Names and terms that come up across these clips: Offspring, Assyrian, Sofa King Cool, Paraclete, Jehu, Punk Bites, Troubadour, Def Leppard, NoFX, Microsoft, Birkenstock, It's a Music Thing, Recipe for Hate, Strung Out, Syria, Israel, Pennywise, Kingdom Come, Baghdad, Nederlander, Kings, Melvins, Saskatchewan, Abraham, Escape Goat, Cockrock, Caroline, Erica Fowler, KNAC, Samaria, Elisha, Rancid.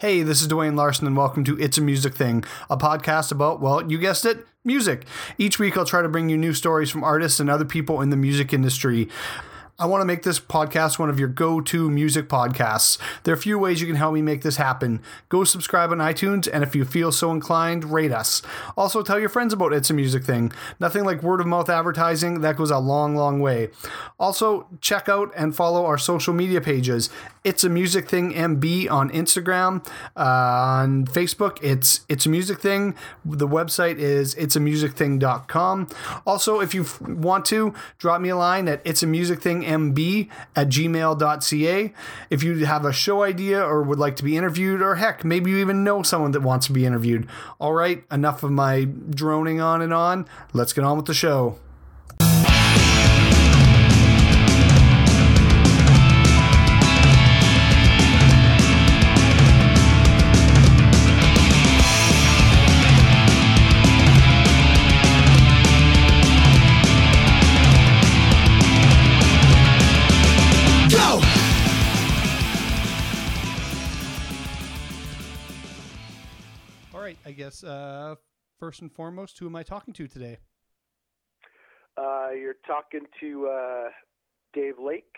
Hey, this is Dwayne Larson and welcome to It's a Music Thing, a podcast about, well, you guessed it, music. Each week I'll try to bring you new stories from artists and other people in the music industry. I want to make this podcast one of your go-to music podcasts. There are a few ways you can help me make this happen. Go subscribe on iTunes, and if you feel so inclined, rate us. Also, tell your friends about It's a Music Thing. Nothing like word-of-mouth advertising. That goes a long, long way. Also, check out and follow our social media pages. It's a Music Thing MB on Instagram. On Facebook, it's a Music Thing. The website is itsamusicthing.com. Also, if you want to, drop me a line at itsamusicthingmb@gmail.ca. If you have a show idea or would like to be interviewed, or heck, maybe you even know someone that wants to be interviewed. All right, enough of my droning on and on. Let's get on with the show. First and foremost, who am I talking to today? You're talking to Dave Lake,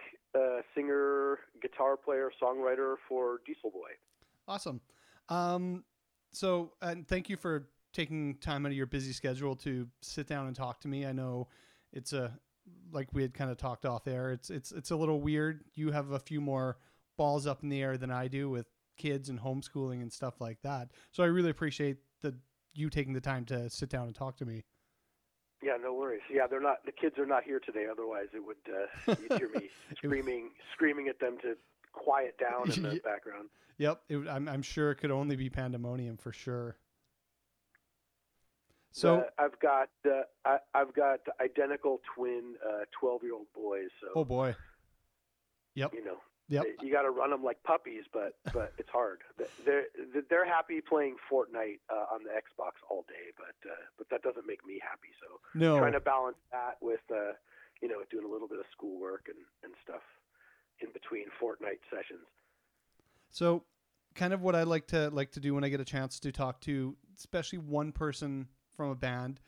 singer, guitar player, songwriter for Diesel Boy. Awesome. So, and thank you for taking time out of your busy schedule to sit down and talk to me. I know it's a, like we had kind of talked off air, it's a little weird. You have a few more balls up in the air than I do with kids and homeschooling and stuff like that. So I really appreciate you taking the time to sit down and talk to me. Yeah, no worries. Yeah, the kids are not here today. Otherwise it would, you'd hear me screaming at them to quiet down in the background. Yep. I'm sure it could only be pandemonium for sure. So I've got identical twin, 12-year-old boys. So, oh boy. Yep. You know, yep. You got to run them like puppies, but it's hard. They're happy playing Fortnite on the Xbox all day, but that doesn't make me happy. So no. Trying to balance that with doing a little bit of schoolwork and stuff in between Fortnite sessions. So, kind of what I like to do when I get a chance to talk to, especially one person from a band,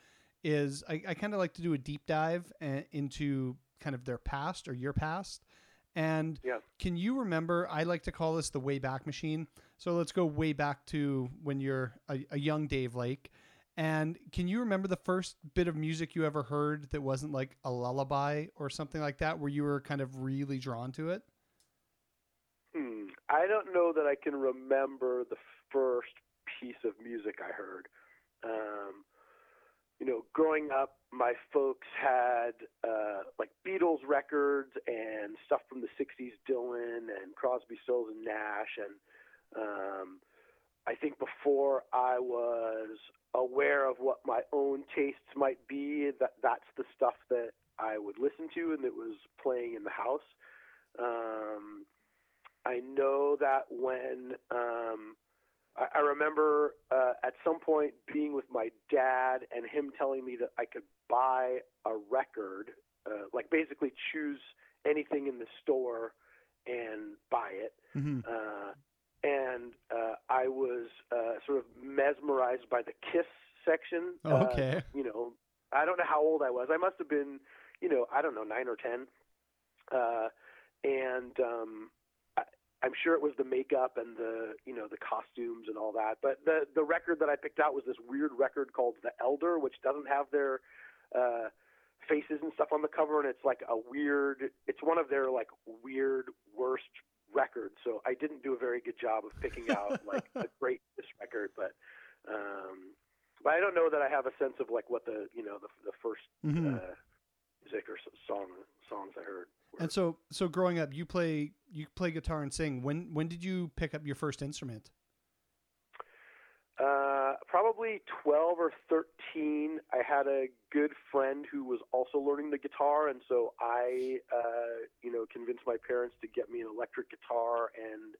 is I kind of like to do a deep dive into kind of their past or your past. And yeah. Can you remember, I like to call this the way back machine. So let's go way back to when you're a young Dave Lake. And can you remember the first bit of music you ever heard that wasn't like a lullaby or something like that, where you were kind of really drawn to it? I don't know that I can remember the first piece of music I heard. Growing up, my folks had like Beatles records and stuff from the 60s, Dylan and Crosby, Stills and Nash. And I think before I was aware of what my own tastes might be, that's the stuff that I would listen to and that was playing in the house. I know that when I remember at some point being with my dad and him telling me that I could buy a record, like basically choose anything in the store and buy it. Mm-hmm. And I was sort of mesmerized by the Kiss section. Oh, okay. I don't know how old I was. I must have been, 9 or 10. I'm sure it was the makeup and the, the costumes and all that. But the record that I picked out was this weird record called The Elder, which doesn't have their faces and stuff on the cover. And it's like it's one of their like weird worst records. So I didn't do a very good job of picking out like a great this record, but I don't know that I have a sense of like what the first mm-hmm. Music or songs I heard. And so growing up, you play guitar and sing. When did you pick up your first instrument? Probably 12 or 13. I had a good friend who was also learning the guitar, and so I, convinced my parents to get me an electric guitar and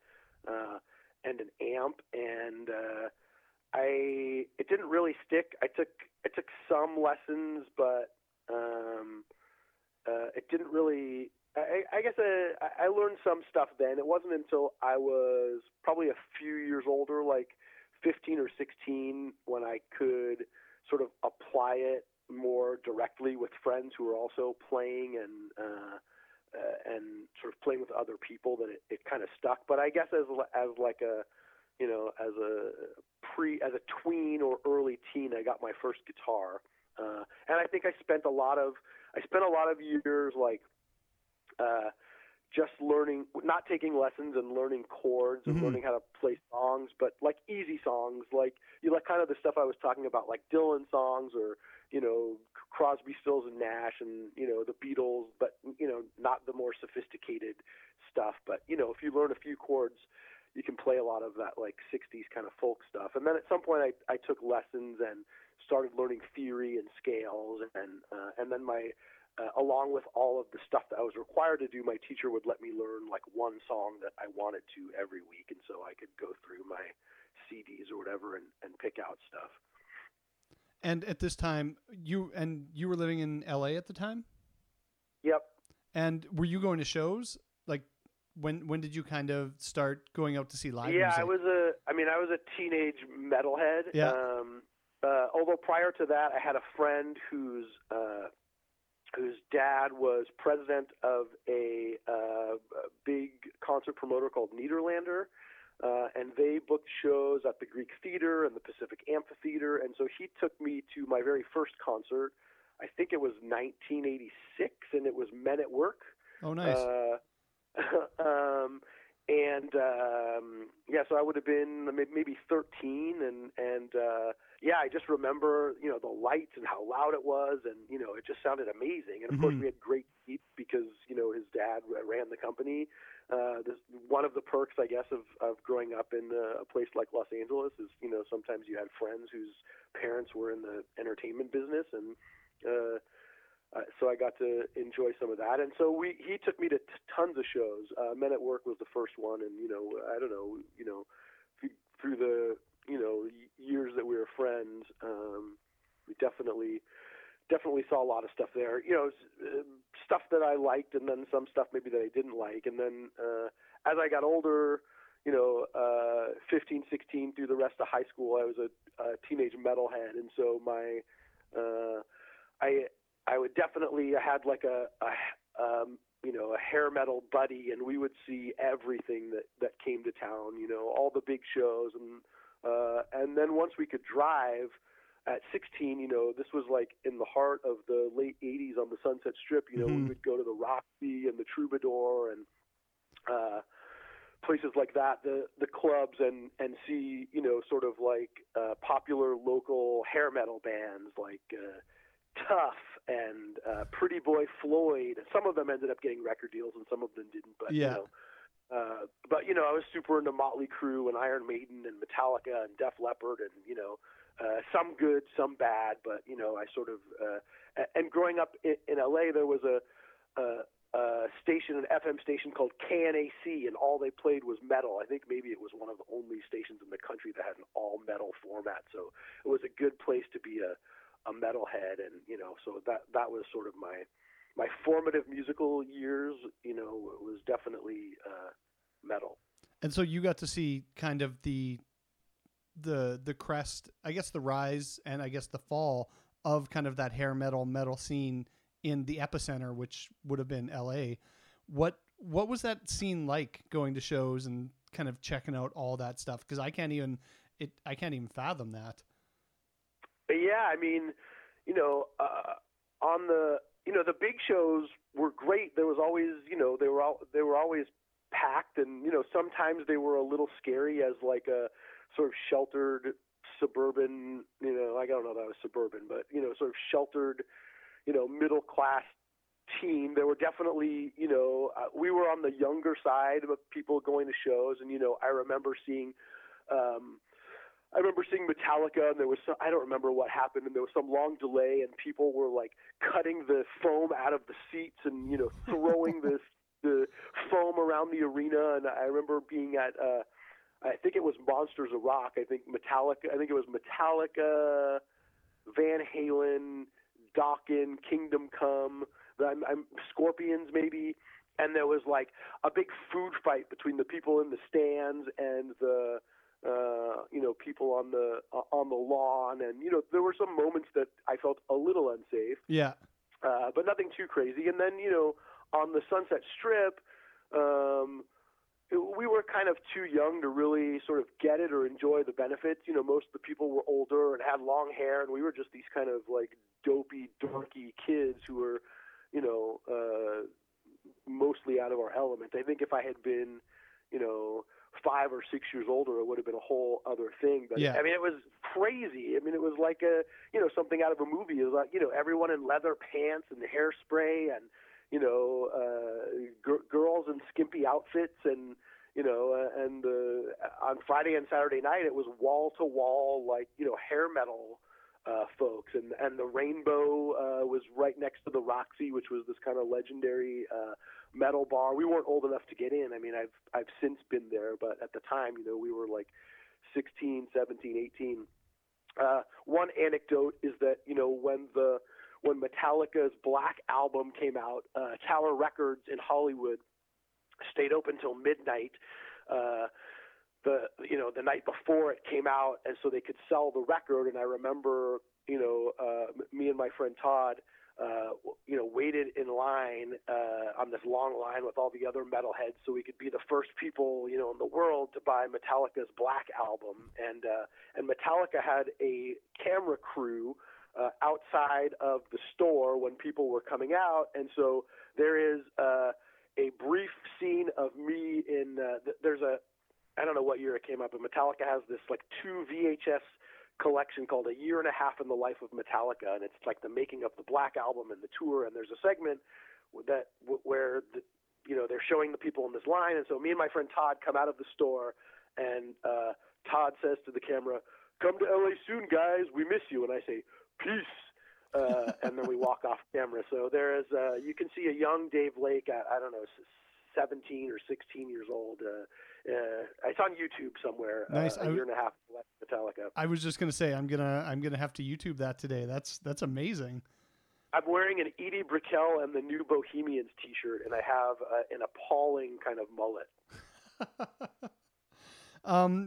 an amp. And it didn't really stick. I took some lessons, but it didn't really I guess I learned some stuff then. It wasn't until I was probably a few years older, like 15 or 16, when I could sort of apply it more directly with friends who were also playing and sort of playing with other people, that it kind of stuck. But I guess as a tween or early teen, I got my first guitar, and I think I spent a lot of years like just learning, not taking lessons and learning chords and learning how to play songs, but like easy songs, like you like kind of the stuff I was talking about, like Dylan songs or, you know, Crosby, Stills and Nash and, you know, the Beatles, but, you know, not the more sophisticated stuff. But, you know, if you learn a few chords, you can play a lot of that like 60s kind of folk stuff. And then at some point I took lessons and started learning theory and scales, and then my, along with all of the stuff that I was required to do, my teacher would let me learn like one song that I wanted to every week, and so I could go through my CDs or whatever and pick out stuff. And at this time, you were living in LA at the time? Yep. And were you going to shows? Like when did you kind of start going out to see live music? Yeah, I was a teenage metalhead. Yeah. Although prior to that, I had a friend whose dad was president of a big concert promoter called Nederlander, and they booked shows at the Greek Theater and the Pacific Amphitheater, and so he took me to my very first concert. I think it was 1986, and it was Men at Work. Oh, nice. So I would have been maybe 13, and I just remember, you know, the lights and how loud it was, and, you know, it just sounded amazing. And of course we had great seats because, you know, his dad ran the company. This, one of the perks, I guess, of growing up in a place like Los Angeles is, you know, sometimes you had friends whose parents were in the entertainment business, and, so I got to enjoy some of that, and so he took me to tons of shows. Men at Work was the first one, and, you know, I don't know, you know, through the, you know, years that we were friends, we definitely saw a lot of stuff there. You know, stuff that I liked, and then some stuff maybe that I didn't like, and then as I got older, you know, 15, 16, through the rest of high school, I was a teenage metalhead, and so my I would definitely, I had like a hair metal buddy, and we would see everything that came to town, you know, all the big shows. And then once we could drive at 16, you know, this was like in the heart of the late 80s on the Sunset Strip, you know, we would go to the Roxy and the Troubadour and, places like that, the clubs, and see, you know, sort of like, popular local hair metal bands like, Tough and Pretty Boy Floyd. Some of them ended up getting record deals and some of them didn't, but yeah. You know, but you know, I was super into Motley Crue and Iron Maiden and Metallica and Def Leppard, and, you know, some good, some bad, but, you know, I sort of and growing up in LA, there was a station, an FM station called KNAC, and all they played was metal. I think maybe it was one of the only stations in the country that had an all metal format, so it was a good place to be a metalhead, and, you know, so that was sort of my formative musical years. You know, it was definitely metal. And so you got to see kind of the crest, I guess, the rise and I guess the fall of kind of that hair metal scene in the epicenter, which would have been LA. What was that scene like, going to shows and kind of checking out all that stuff? Because I can't even fathom that. Yeah, I mean, you know, on the, you know, the big shows were great. There was always, you know, they were always packed, and, you know, sometimes they were a little scary as like a sort of sheltered suburban, you know, I don't know that was suburban, but, you know, sort of sheltered, you know, middle class team. There were definitely, you know, we were on the younger side of people going to shows, and, you know, I remember seeing Metallica, and there was some, I don't remember what happened, and there was some long delay, and people were like cutting the foam out of the seats and, you know, throwing the foam around the arena. And I remember being at, I think it was Monsters of Rock. I think it was Metallica, Van Halen, Dokken, Kingdom Come, Scorpions maybe. and there was like a big food fight between the people in the stands and the people on the lawn, and there were some moments that I felt a little unsafe. Yeah. But nothing too crazy. And then on the Sunset Strip, we were kind of too young to really sort of get it or enjoy the benefits. Most of the people were older and had long hair, and we were just these kind of like dopey, dorky kids who were, mostly out of our element. I think if I had been, 5 or 6 years older, it would have been a whole other thing. But yeah. I mean, it was crazy. I mean, it was like a, something out of a movie. It was like, everyone in leather pants and hairspray and, girls in skimpy outfits, and on Friday and Saturday night it was wall to wall, like hair metal folks, and the Rainbow was right next to the Roxy, which was this kind of legendary metal bar. We weren't old enough to get in. I mean, I've since been there, but at the time, we were like 16, 17, 18. One anecdote is that when Metallica's Black Album came out, Tower Records in Hollywood stayed open till midnight, the night before it came out, and so they could sell the record. And I remember, me and my friend Todd, waited in line on this long line with all the other metalheads so we could be the first people, in the world to buy Metallica's Black Album. And Metallica had a camera crew outside of the store when people were coming out, and so there is a brief scene of me in there's a, I don't know what year it came up, but Metallica has this like 2 VHS collection called A Year and a Half in the Life of Metallica, and it's like the making of the Black Album and the tour, and there's a segment that where they're showing the people in this line, and so me and my friend Todd come out of the store, and Todd says to the camera, "Come to LA soon, guys, we miss you," and I say, "Peace." And then we walk off camera. So there is, you can see a young Dave Lake, I don't know, 17 or 16 years old. It's on YouTube somewhere. Nice. A Year and a Half Metallica. I was just going to say, I'm going to have to YouTube that today. That's amazing. I'm wearing an Edie Brickell and the New Bohemians t-shirt, and I have an appalling kind of mullet.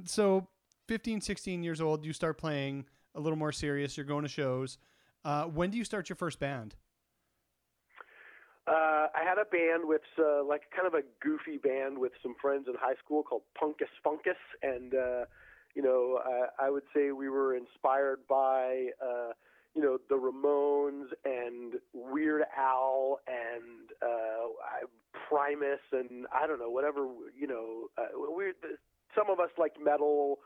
So 15, 16 years old, you start playing a little more serious, you're going to shows. When do you start your first band? I had a band with like kind of a goofy band with some friends in high school called Punkus Funkus. And, I would say we were inspired by, the Ramones and Weird Al and Primus and I don't know, whatever, some of us liked metal.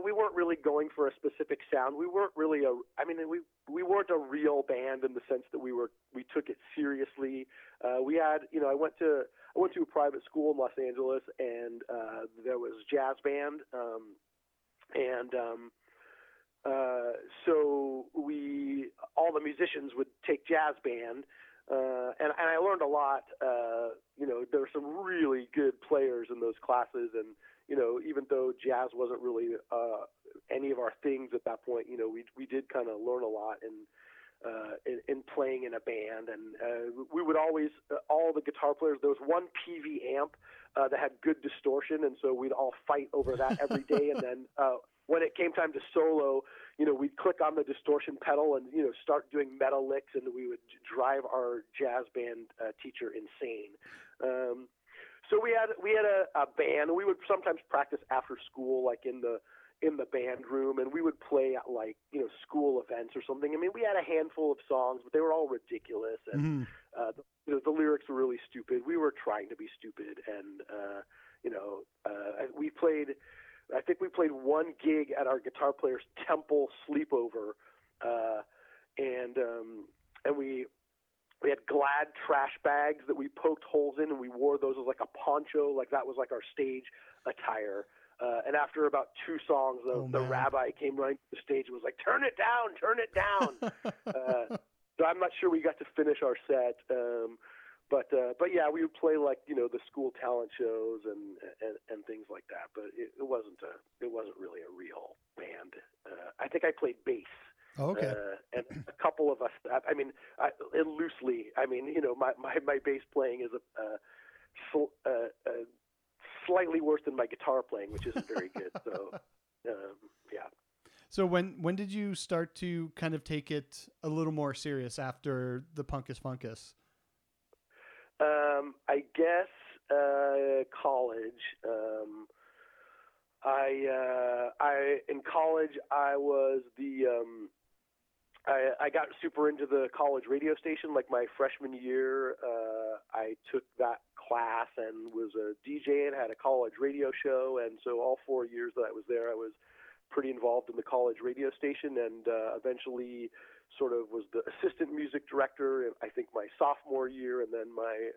We weren't really going for a specific sound. We weren't really we weren't a real band in the sense that we took it seriously. We had, I went to a private school in Los Angeles, and there was a jazz band. So we, all the musicians would take jazz band. And I learned a lot. There were some really good players in those classes, and even though jazz wasn't really any of our things at that point, we did kind of learn a lot in playing in a band. And we would always, all the guitar players, there was one PV amp that had good distortion, and so we'd all fight over that every day. And then when it came time to solo, we'd click on the distortion pedal and, start doing metal licks, and we would drive our jazz band teacher insane. So we had a band. We would sometimes practice after school, like in the band room, and we would play at like, school events or something. I mean, we had a handful of songs, but they were all ridiculous, and the lyrics were really stupid. We were trying to be stupid, and we played. I think we played one gig at our guitar player's temple sleepover, and we had Glad trash bags that we poked holes in, and we wore those as like a poncho, like that was like our stage attire. And after about 2 songs, the rabbi came running to the stage and was like, "Turn it down, turn it down." So I'm not sure we got to finish our set. But yeah, we would play like, the school talent shows and things like that. But it wasn't really a real band. I think I played bass. Okay. And a couple all of us. I mean, loosely. I mean, you know, my bass playing is slightly worse than my guitar playing, which isn't very good. So, yeah. So when did you start to kind of take it a little more serious after the Punkus Funkus? I guess college. In college I was the I got super into the college radio station. Like my freshman year, I took that class and was a DJ and had a college radio show. And so all 4 years that I was there, I was pretty involved in the college radio station, and eventually sort of was the assistant music director, I think my sophomore year, and then my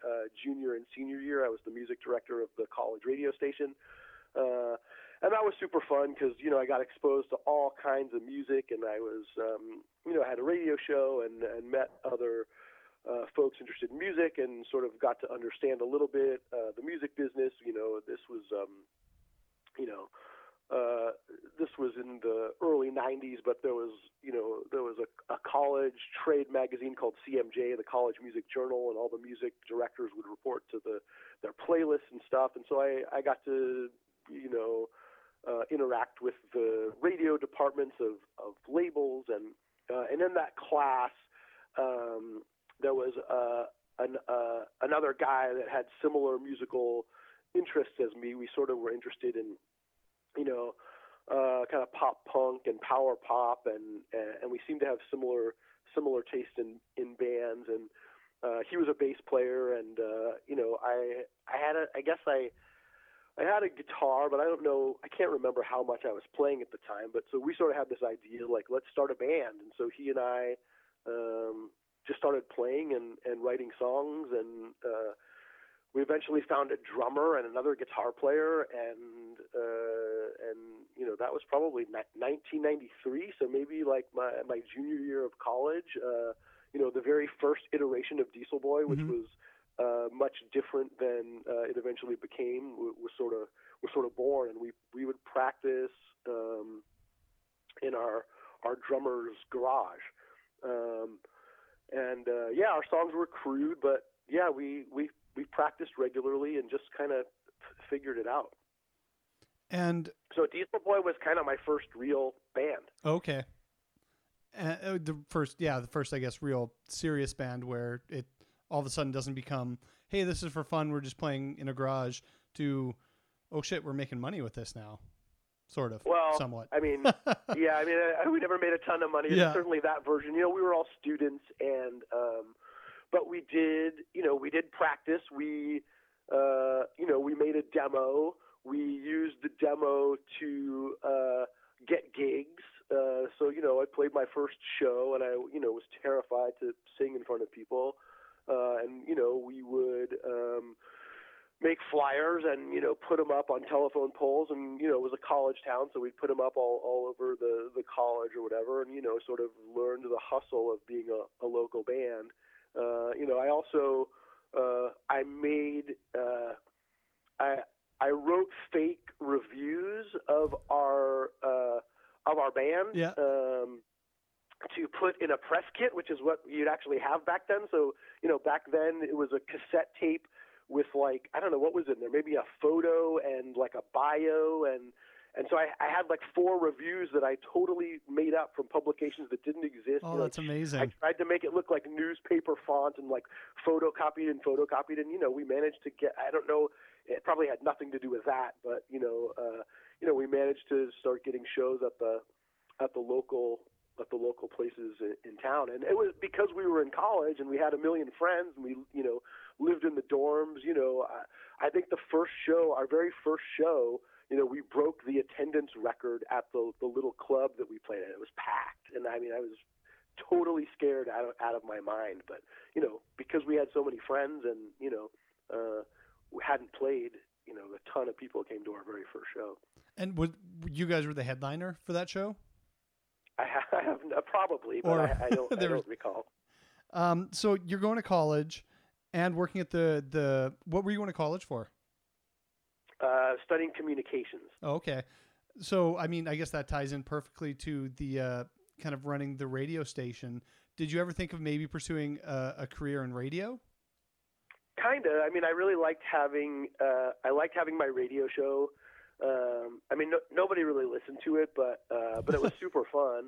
junior and senior year I was the music director of the college radio station. And that was super fun because, you know, I got exposed to all kinds of music, and I was, you know, I had a radio show and met other folks interested in music and sort of got to understand a little bit the music business. You know, this was, you know, this was in the early 90s, but there was, you know, there was a college trade magazine called CMJ, the College Music Journal, and all the music directors would report to their playlists and stuff. And so I got to, you know, interact with the radio departments of labels. And in that class, there was another guy that had similar musical interests as me. We sort of were interested in, you know, kind of pop punk and power pop, and we seemed to have similar taste in bands. And he was a bass player, and you know, I guess I had a guitar, but I don't know, I can't remember how much I was playing at the time. But so we sort of had this idea, like, let's start a band. And so he and I just started playing and writing songs, and we eventually found a drummer and another guitar player, and you know, that was probably 1993, so maybe like my junior year of college. You know, the very first iteration of Diesel Boy, which mm-hmm. was much different than it eventually became, was sort of born, and we would practice in our drummer's garage, and yeah, our songs were crude, but yeah, we practiced regularly and just kind of figured it out. And so Diesel Boy was kind of my first real band. Okay. The first, I guess, real serious band where it all of a sudden doesn't become, hey, this is for fun, we're just playing in a garage, to, oh shit, we're making money with this now. Sort of. Well, somewhat. I mean, yeah, I mean, we never made a ton of money. Yeah. Certainly that version, you know, we were all students, and, but we did, you know, we did practice. We, you know, we made a demo. We used the demo to get gigs. So, you know, I played my first show, and I, you know, was terrified to sing in front of people. And, you know, we would make flyers and, you know, put them up on telephone poles. And, you know, it was a college town, so we'd put them up all over the college or whatever, and, you know, sort of learned the hustle of being a local band. You know, I also, I wrote fake reviews of our band, yeah. To put in a press kit, which is what you'd actually have back then. So, you know, back then it was a cassette tape with, like, I don't know what was in there, maybe a photo and like a bio. And so I had like 4 reviews that I totally made up from publications that didn't exist. Oh, that's amazing. I tried to make it look like newspaper font and like photocopied. And, you know, we managed to get, I don't know, it probably had nothing to do with that, but, you know, we managed to start getting shows at the local places in town. And it was because we were in college and we had a million friends and we, you know, lived in the dorms. You know, I think the first show, our very first show, you know, we broke the attendance record at the little club that we played at. It was packed. And I mean, I was totally scared out of my mind. But, you know, because we had so many friends and, you know, we hadn't played, you know, a ton of people came to our very first show. And you guys were the headliner for that show? I don't recall. So you're going to college and working at the what were you going to college for? Studying communications. Oh, okay. So, I mean, I guess that ties in perfectly to the kind of running the radio station. Did you ever think of maybe pursuing a career in radio? Kind of. I mean, I really liked having my radio show. I mean, nobody really listened to it, but it was super fun.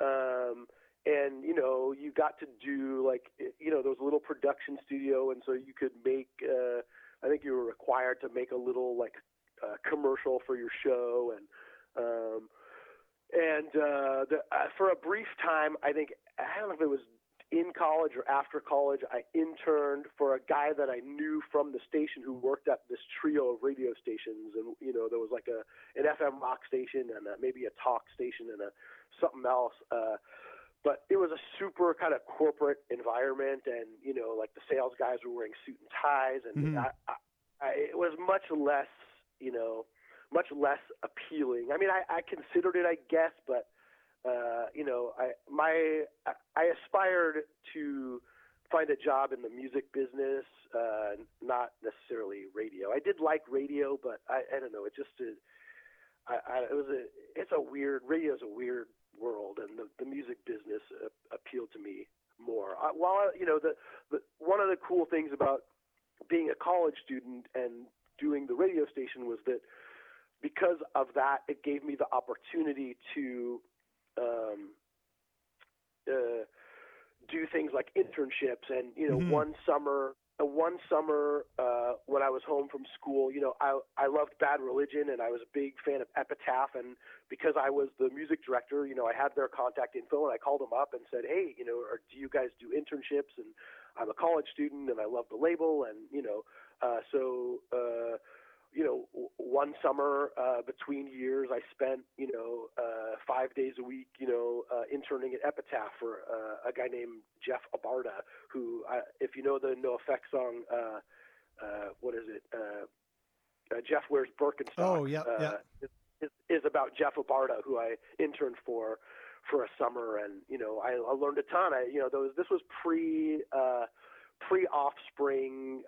And, you know, you got to do, like, you know, there was a little production studio, and so you could make I think you were required to make a little, like, commercial for your show. And for a brief time, I don't know if it was in college or after college, I interned for a guy that I knew from the station who worked at this trio of radio stations. And, you know, there was like an FM rock station and maybe a talk station and a something else. But it was a super kind of corporate environment. And, you know, like the sales guys were wearing suit and ties. And mm-hmm. It was much less, you know, much less appealing. I mean, I considered it, I guess, but you know, I aspired to find a job in the music business, not necessarily radio. I did like radio, but I don't know. It just radio's a weird world, and the music business appealed to me more. One of the cool things about being a college student and doing the radio station was that because of that, it gave me the opportunity to do things like internships, and you know, mm-hmm. one summer when I was home from school, you know, I loved Bad Religion, and I was a big fan of Epitaph, and because I was the music director, you know, I had their contact info, and I called them up and said, hey, you know, do you guys do internships? And I'm a college student, and I love the label, and you know, you know, one summer between years, I spent, you know, 5 days a week, you know, interning at Epitaph for a guy named Jeff Abarda, who, if you know the NoFX song, what is it? Jeff Wears Birkenstock. Oh, yeah. Is about Jeff Abarda, who I interned for a summer, and you know, I learned a ton. This was pre Offspring.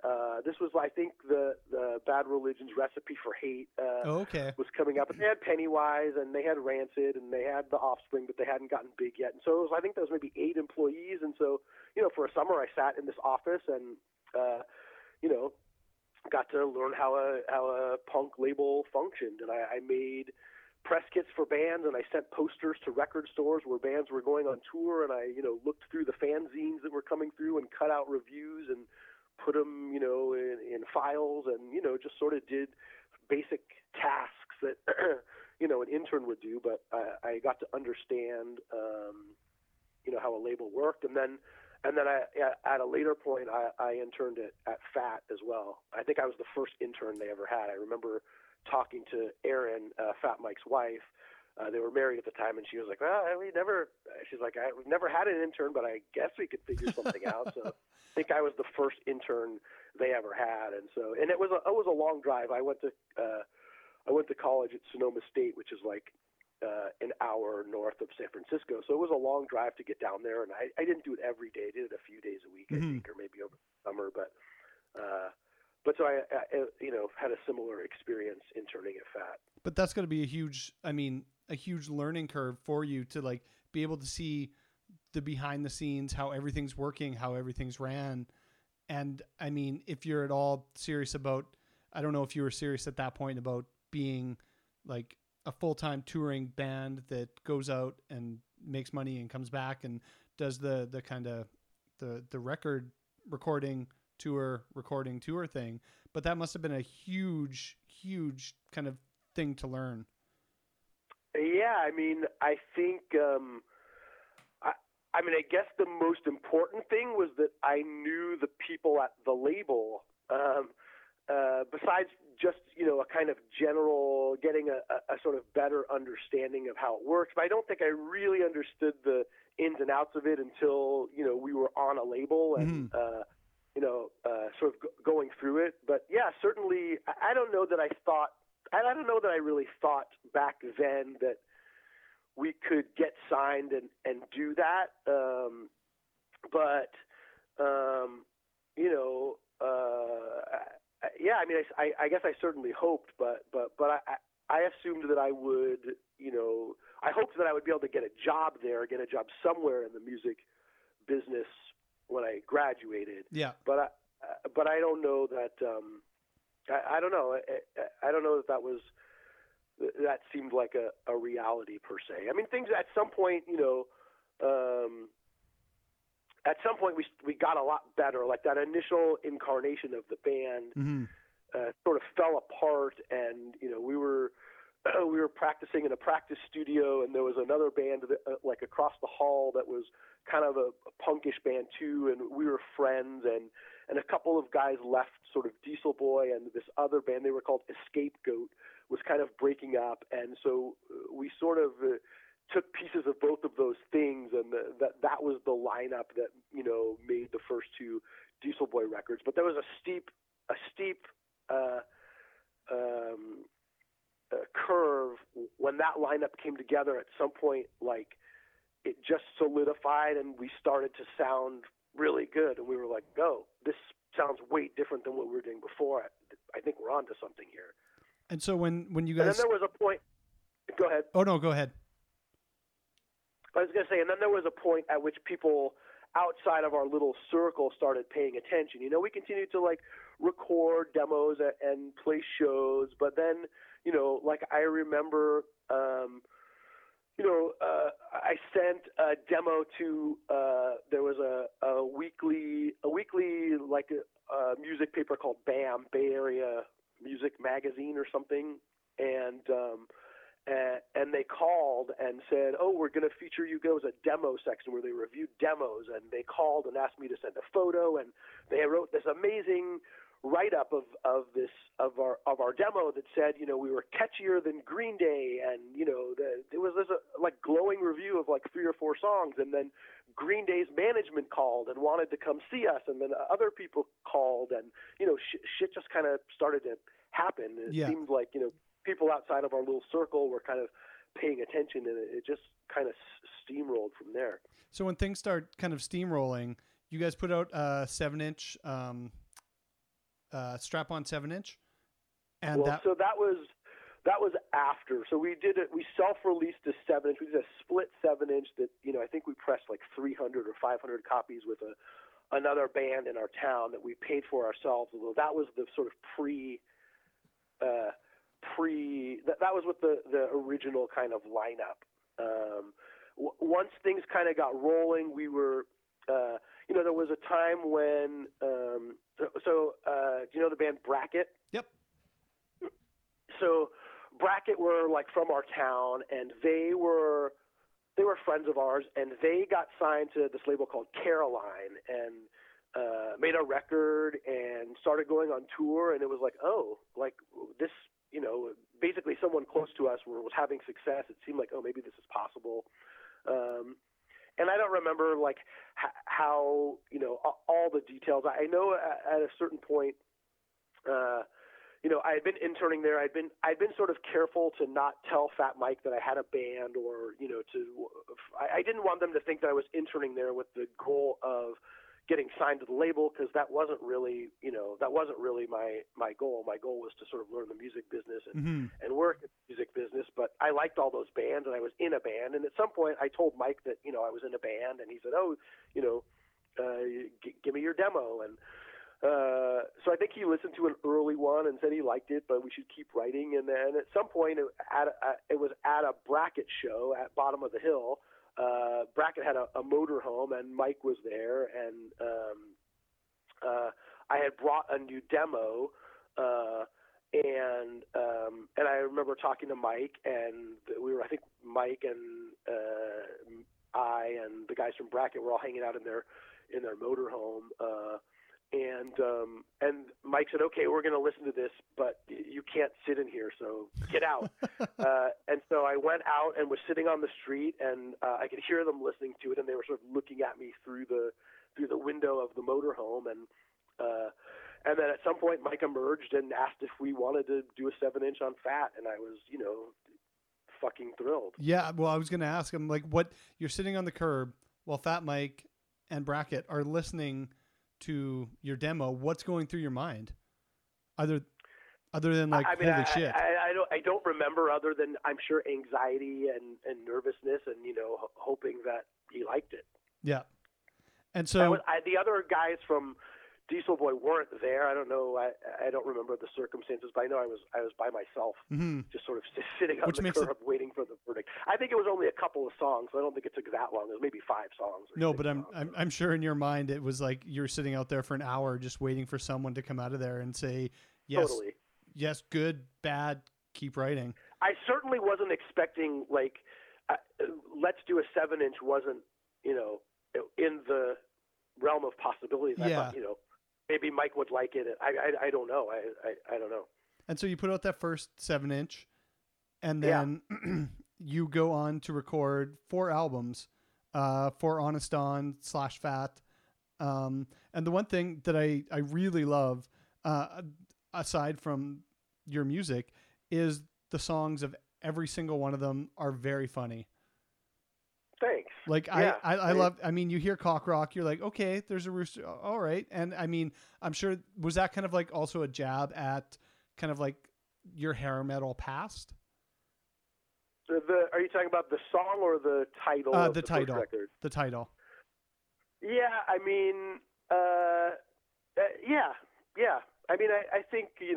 This was, I think, the Bad Religion's Recipe for Hate was coming up, and they had Pennywise, and they had Rancid, and they had the Offspring, but they hadn't gotten big yet. And so it was, I think there was maybe 8 employees, and so, you know, for a summer I sat in this office and you know, got to learn how a punk label functioned, and I made press kits for bands, and I sent posters to record stores where bands were going on tour, and I, you know, looked through the fanzines that were coming through and cut out reviews and put them, you know, in files, and you know, just sort of did basic tasks that you know, an intern would do, but I got to understand you know, how a label worked. And then I, at a later point, I interned at Fat as well. I think I was the first intern they ever had. I remember talking to Erin, Fat Mike's wife. They were married at the time, and she was like, well, we've never had an intern, but I guess we could figure something out. So I think I was the first intern they ever had. And so, and it was a long drive. I went to college at Sonoma State, which is like an hour north of San Francisco. So it was a long drive to get down there. And I didn't do it every day. I did it a few days a week, mm-hmm. I think, or maybe over the summer, but so I you know, had a similar experience interning at Fat. But that's going to be a huge learning curve for you to, like, be able to see the behind the scenes, how everything's working, how everything's ran. And I mean, if you're at all serious about, I don't know if you were serious at that point about being like a full-time touring band that goes out and makes money and comes back and does the kind of the record recording tour, recording tour thing, but that must have been a huge kind of thing to learn. Yeah, I mean, I think I guess the most important thing was that I knew the people at the label, besides just, you know, a kind of general getting a sort of better understanding of how it works. But I don't think I really understood the ins and outs of it until, you know, we were on a label and you know, sort of going through it. But yeah, certainly, I don't know that I really thought back then that we could get signed and do that. But you know, yeah, I mean, I guess I certainly hoped, but I assumed that I would, you know, I hoped that I would be able to get a job somewhere in the music business when I graduated. Yeah. But I don't know that. I don't know. I don't know that was. That seemed like a reality per se. I mean, things at some point, you know. At some point, we got a lot better. Like that initial incarnation of the band sort of fell apart, and you know we were practicing in a practice studio, and there was another band that, like across the hall that was kind of a punkish band too, and we were friends, and a couple of guys left, sort of Diesel Boy and this other band, they were called Escape Goat, was kind of breaking up, and so we sort of took pieces of both of those things, and that was the lineup that, you know, made the first two Diesel Boy records. But there was a steep curve when that lineup came together. At some point, like, it just solidified, and we started to sound really good, and we were like, oh, this sounds way different than what we were doing before. I think we're onto something here. And so when you guys... And then there was a point... Go ahead. Oh, no, go ahead. I was going to say, and then there was a point at which people outside of our little circle started paying attention. You know, we continued to, like, record demos and play shows, but then, you know, like, I remember, you know, I sent a demo to, there was a weekly like, a music paper called BAM, Bay Area Music Magazine or something, and they called and said, oh, we're going to feature you. There was a demo section where they reviewed demos, and they called and asked me to send a photo, and they wrote this amazing write-up of our demo that said, you know, we were catchier than Green Day, and, you know, it was this like glowing review of like 3 or 4 songs, and then Green Day's management called and wanted to come see us, and then other people called, and, you know, shit just kind of started to happen. It seemed like, you know, people outside of our little circle were kind of paying attention, and it just kind of steamrolled from there. So when things start kind of steamrolling, you guys put out a 7-inch strap-on 7-inch, and so that was after. So we did it. We self-released a 7-inch. We did a split 7-inch that, you know, I think we pressed like 300 or 500 copies with another band in our town that we paid for ourselves. Although that was the sort of that was with the original kind of lineup. Once things kind of got rolling, we were, you know, there was a time when, do you know the band Bracket? Yep. So Bracket were like from our town, and they were friends of ours, and they got signed to this label called Caroline, and made a record and started going on tour, and it was like, oh, like this, you know, basically someone close to us was having success. It seemed like, oh, maybe this is possible. And I don't remember like how, you know, all the details. I know at a certain point, you know, I had been interning there. I'd been sort of careful to not tell Fat Mike that I had a band, or, you know, I didn't want them to think that I was interning there with the goal of getting signed to the label, because that wasn't really my goal. My goal was to sort of learn the music business and work in the music business. But I liked all those bands, and I was in a band. And at some point, I told Mike that, you know, I was in a band, and he said, "Oh, you know, give me your demo." And so I think he listened to an early one and said he liked it, but we should keep writing. And then at some point, it was at a Bracket show at Bottom of the Hill. Bracket had a motorhome, and Mike was there, and I had brought a new demo, and I remember talking to Mike, and Mike and I and the guys from Bracket were all hanging out in their motorhome, and Mike said, "Okay, we're going to listen to this, but you can't sit in here, so get out." And so I went out and was sitting on the street, and I could hear them listening to it, and they were sort of looking at me through the window of the motorhome. And then at some point, Mike emerged and asked if we wanted to do a 7-inch on Fat, and I was, you know, fucking thrilled. Yeah, well, I was going to ask him, like, what you're sitting on the curb while Fat Mike and Bracket are listening to your demo. What's going through your mind, other than like, shit? I don't remember, other than I'm sure anxiety and nervousness, and, you know, hoping that he liked it. Yeah. And so the other guys from Diesel Boy weren't there. I don't know. I don't remember the circumstances, but I know I was by myself, just sort of sitting on the curb waiting for the verdict. I think it was only a couple of songs. I don't think it took that long. It was maybe 5 songs. No, but I'm sure in your mind it was like you're sitting out there for an hour just waiting for someone to come out of there and say yes, totally. Yes, good, bad, keep writing. I certainly wasn't expecting like let's do a 7-inch wasn't in the realm of possibilities. Yeah. I thought maybe Mike would like it. I don't know. I don't know. And so you put out that first 7-inch, and then you go on to record 4 albums for Honest On /Fat. And the one thing that I really love, aside from your music, is the songs of every single one of them are very funny. Thanks. Like I love, I mean, you hear Cockrock, you're like, okay, there's a rooster. All right. And I mean, I'm sure, was that kind of like also a jab at kind of like your hair metal past? Are you talking about the song or the title? The title record? The title. Yeah. I mean, yeah. I mean, I think, it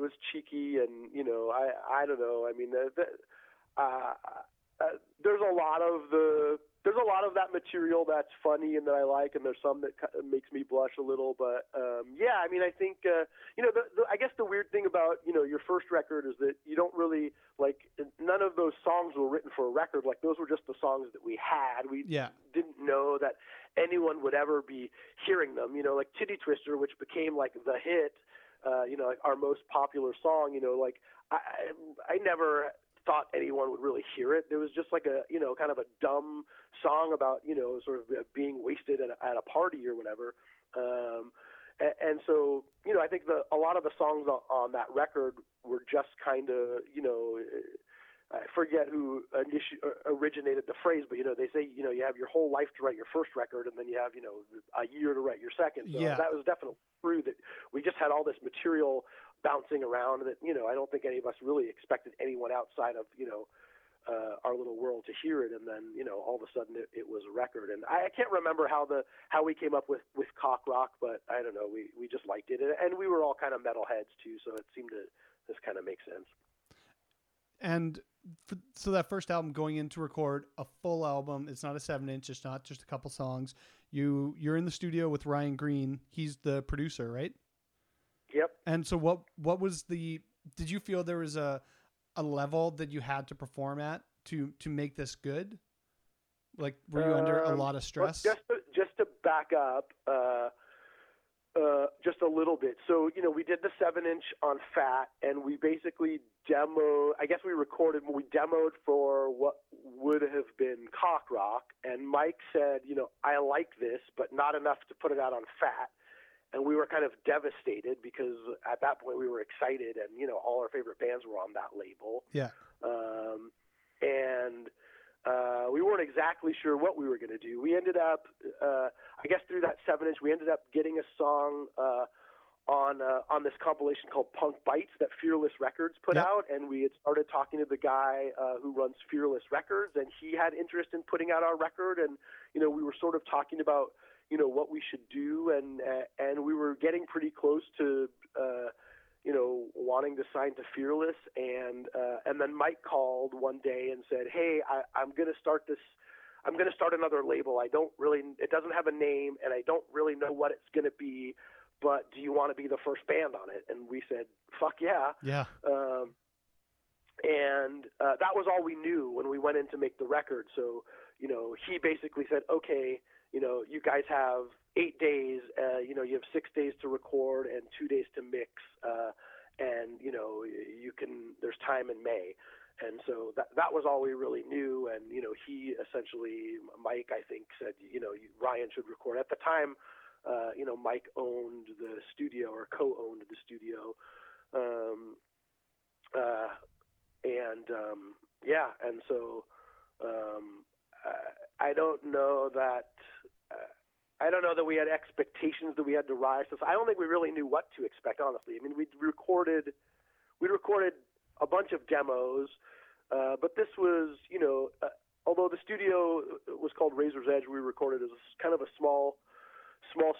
was cheeky and, I don't know. I mean, there's a lot of that material that's funny and that I like, and there's some that makes me blush a little. But yeah, I mean, I think I guess the weird thing about your first record is that you don't really like none of those songs were written for a record. Like those were just the songs that we had. We didn't know that anyone would ever be hearing them. Like Titty Twister, which became like the hit. Like our most popular song. Like I never thought anyone would really hear it. There was just like a, kind of a dumb song about, sort of being wasted at a party or whatever. And so, I think a lot of the songs on that record were just kind of, I forget who originated the phrase, but, they say, you have your whole life to write your first record, and then you have, a year to write your second. So that was definitely true, that we just had all this material bouncing around that, I don't think any of us really expected anyone outside of, our little world to hear it. And then, all of a sudden it was a record. And I can't remember how we came up with Cockrock, but I don't know, we just liked it. And we were all kind of metalheads too. So it seemed to just kind of make sense. And so that first album, going in to record a full album, it's not a 7-inch. It's not just a couple songs. You're in the studio with Ryan Greene. He's the producer, right? Yep. And so what was did you feel there was a level that you had to perform at to make this good? Like, were you under a lot of stress? Just to back up just a little bit. So, we did the 7-inch on Fat, and we basically demoed, I guess we demoed for what would have been Cockrock. And Mike said, I like this, but not enough to put it out on Fat. And we were kind of devastated because at that point we were excited and, all our favorite bands were on that label. Yeah. We weren't exactly sure what we were going to do. We ended up, I guess through that 7-inch, we ended up getting a song on this compilation called Punk Bites that Fearless Records put out. And we had started talking to the guy who runs Fearless Records, and he had interest in putting out our record. And, we were sort of talking about, what we should do, and we were getting pretty close to wanting to sign to Fearless, and then Mike called one day and said, hey, I'm gonna start another label. It doesn't have a name, and I don't really know what it's gonna be, but do you want to be the first band on it? And we said, fuck yeah. And that was all we knew when we went in to make the record. So he basically said, okay, you guys have 8 days, you have 6 days to record and 2 days to mix. And, there's time in May. And so that was all we really knew. And, he essentially, Mike, I think, said, Ryan should record. At the time, Mike owned the studio or co-owned the studio. And so, I don't know that we had expectations that we had to rise to. I don't think we really knew what to expect, honestly. I mean, we recorded a bunch of demos, but this was, although the studio was called Razor's Edge, we recorded as kind of a small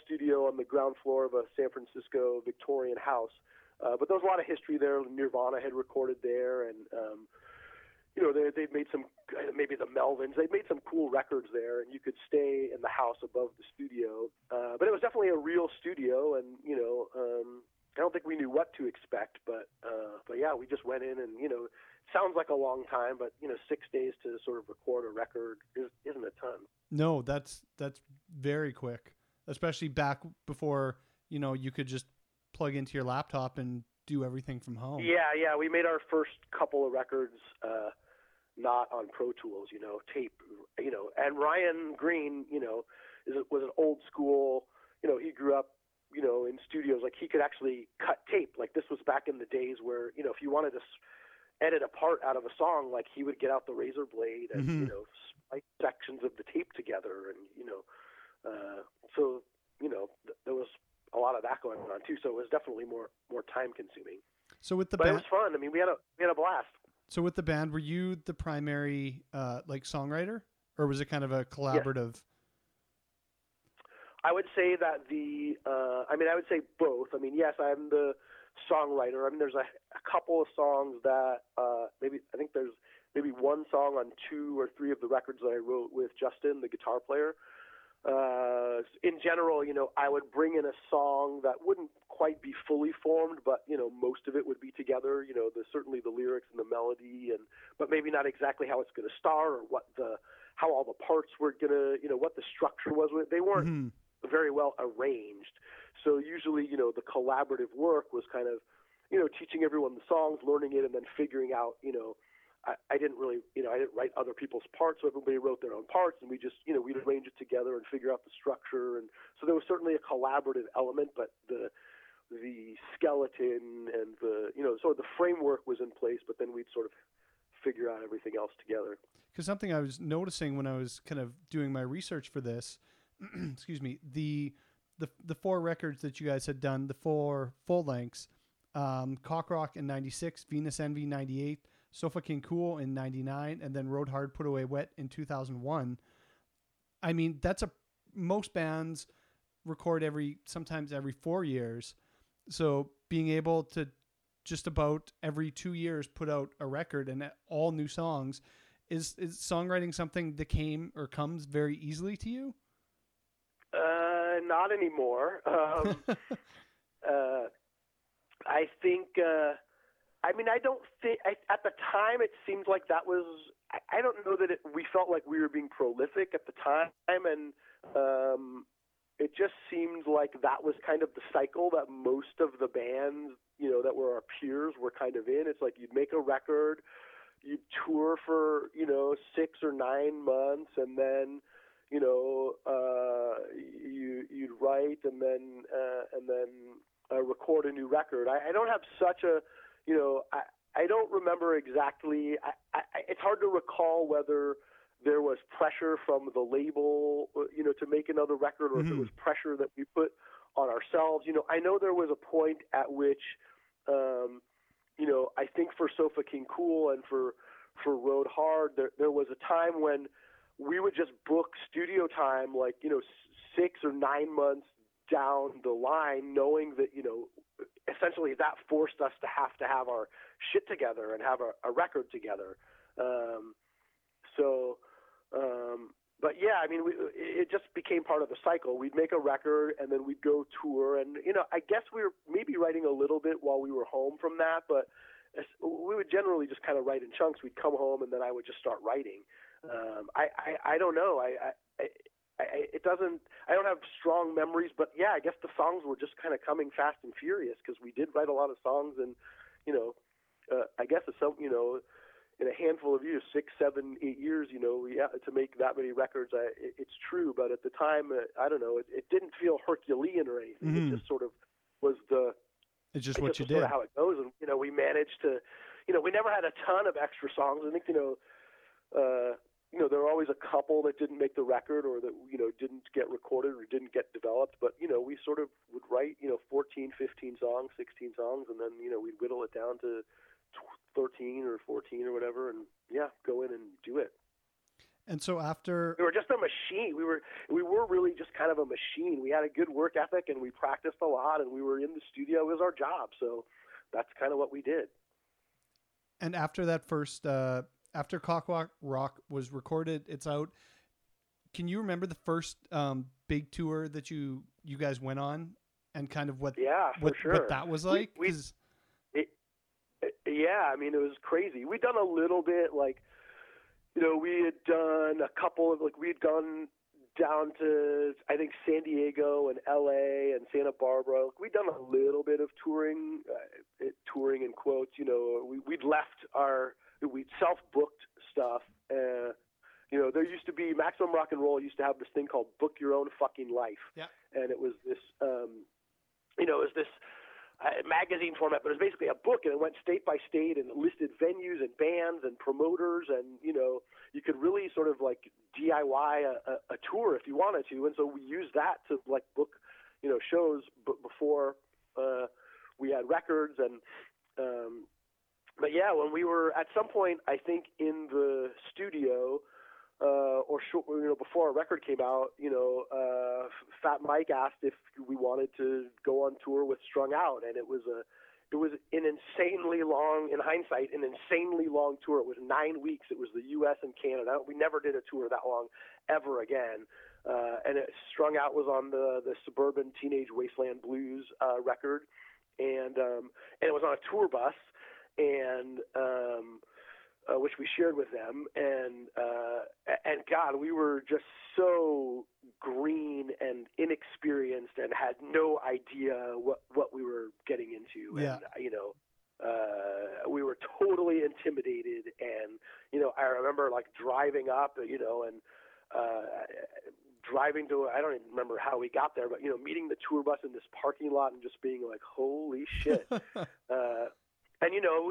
studio on the ground floor of a San Francisco Victorian house. But there was a lot of history there. Nirvana had recorded there, and they've made some, maybe the Melvins, they've made some cool records there, and you could stay in the house above the studio. But it was definitely a real studio, and I don't think we knew what to expect, but yeah, we just went in, and it sounds like a long time, but 6 days to sort of record a record isn't a ton. No, that's very quick, especially back before you could just plug into your laptop and do everything from home. Yeah, we made our first couple of records not on Pro Tools, tape, and Ryan Greene, was an old school, he grew up in studios, like he could actually cut tape. Like this was back in the days where, if you wanted to edit a part out of a song, like he would get out the razor blade and, splice sections of the tape together. And, there was a lot of that going on too. So it was definitely more time consuming. So with the band, it was fun. I mean, we had a blast. So with the band, were you the primary, songwriter, or was it kind of a collaborative? Yes. I would say that I would say both. I mean, yes, I'm the songwriter. I mean, there's a couple of songs that there's one song on two or three of the records that I wrote with Justin, the guitar player. In general, I would bring in a song that wouldn't quite be fully formed, but, most of it would be together, certainly the lyrics and the melody, but maybe not exactly how it's going to start or how all the parts were going to, what the structure was. They weren't very well arranged. So usually, the collaborative work was kind of, teaching everyone the songs, learning it, and then figuring out, I didn't really, I didn't write other people's parts, so everybody wrote their own parts, and we just, we'd arrange it together and figure out the structure. And so there was certainly a collaborative element, but the skeleton and the, sort of the framework was in place, but then we'd sort of figure out everything else together. Because something I was noticing when I was kind of doing my research for this, excuse me, the four records that you guys had done, the four full lengths, Cockrock in 96, Venus Envy 98, Sofa King Cool in 99, and then Road Hard Put Away Wet in 2001. I mean, most bands record sometimes every 4 years. So being able to just about every 2 years put out a record and all new songs, is songwriting something that comes very easily to you? Not anymore. I think, at the time it seemed like that was, I don't know that we felt like we were being prolific at the time, and it just seemed like that was kind of the cycle that most of the bands, that were our peers were kind of in. It's like you'd make a record, you'd tour for, 6 or 9 months, and then, you'd write and then record a new record. I don't have such a... I don't remember exactly. It's hard to recall whether there was pressure from the label, to make another record, or if it was pressure that we put on ourselves. I know there was a point at which, I think for Sofa King Cool and for Road Hard, there was a time when we would just book studio time, 6 or 9 months down the line, knowing that, essentially that forced us to have our shit together and have a record together. But yeah, I mean, it just became part of the cycle. We'd make a record and then we'd go tour, and, I guess we were maybe writing a little bit while we were home from that, but we would generally just kind of write in chunks. We'd come home and then I would just start writing. I don't know. I don't have strong memories, but yeah, I guess the songs were just kind of coming fast and furious, because we did write a lot of songs, and, I guess it's some, in a handful of years, 6, 7, 8 years, to make that many records, it's true. But at the time, I don't know, it didn't feel Herculean or anything. It just sort of was what you did. Sort of how it goes. And, we managed to, we never had a ton of extra songs. I think, there were always a couple that didn't make the record, or that, didn't get recorded or didn't get developed. But, we sort of would write, 14, 15 songs, 16 songs, and then, we'd whittle it down to 13 or 14 or whatever, and, yeah, go in and do it. And so after we were just a machine. We were really just kind of a machine. We had a good work ethic and we practiced a lot and we were in the studio as our job. So that's kind of what we did. And after that first, after Cockrock was recorded, it's out. Can you remember the first big tour that you guys went on and kind of what that was like? Yeah, I mean, it was crazy. We'd done a little bit, like, you know, we had done a couple of, like, we had gone down to, I think, San Diego and L.A. and Santa Barbara. Like, we'd done a little bit of touring, touring in quotes, you know. We'd self-booked stuff. You know, there used to be, Maximum Rock and Roll used to have this thing called Book Your Own Fucking Life. Yeah. And it was this, you know, it was this magazine format, but it was basically a book, and it went state by state and listed venues and bands and promoters, and, you know, you could really sort of like DIY a tour if you wanted to. And so we used that to like book, you know, shows before we had records. And but yeah, when we were at some point, I think in the studio, or short, you know, before our record came out, you know, Fat Mike asked if we wanted to go on tour with Strung Out, and it was an insanely long, in hindsight, an insanely long tour. It was 9 weeks. It was the U.S. and Canada. We never did a tour that long ever again. And Strung Out was on the Suburban Teenage Wasteland Blues record, and it was on a tour bus, and which we shared with them, and God, we were just so green and inexperienced and had no idea what we were getting into. Yeah. And, you know, we were totally intimidated. And, you know, I remember like driving up, you know, and, driving to, I don't even remember how we got there, but, you know, meeting the tour bus in this parking lot and just being like, holy shit. And, you know,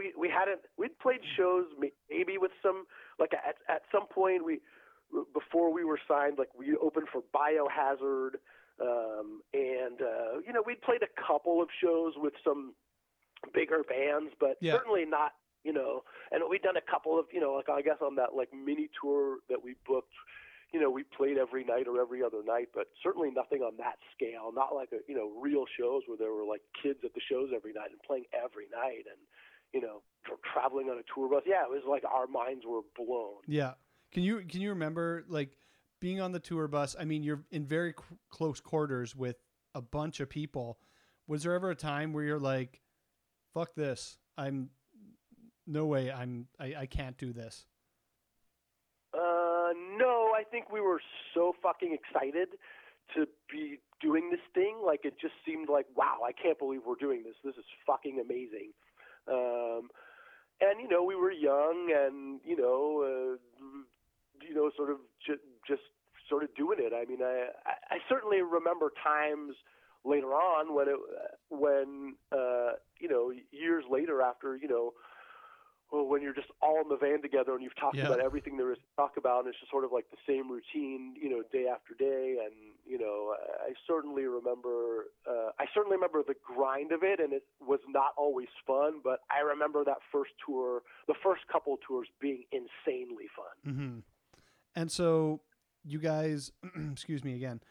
we'd played shows maybe with some, like at some point before we were signed, like we opened for Biohazard, you know, we'd played a couple of shows with some bigger bands, but certainly not, you know, and we'd done a couple of, you know, like I guess on that like mini tour that we booked, you know, we played every night or every other night, but certainly nothing on that scale, not like, you know, real shows where there were like kids at the shows every night and playing every night and, you know, traveling on a tour bus. Yeah, it was like our minds were blown. Yeah. Can you remember like being on the tour bus? I mean, you're in very close quarters with a bunch of people. Was there ever a time where you're like, fuck this, I can't do this? No, I think we were so fucking excited to be doing this thing. Like, it just seemed like, wow, I can't believe we're doing this. This is fucking amazing. And, you know, we were young and, you know, sort of just sort of doing it. I mean, I certainly remember times later on when you know, years later after, you know, well, when you're just all in the van together and you've talked about everything there is to talk about, and it's just sort of like the same routine, you know, day after day. And, you know, I certainly remember the grind of it, and it was not always fun, but I remember that first tour, the first couple tours being insanely fun. Mm-hmm. And so you guys, excuse me again,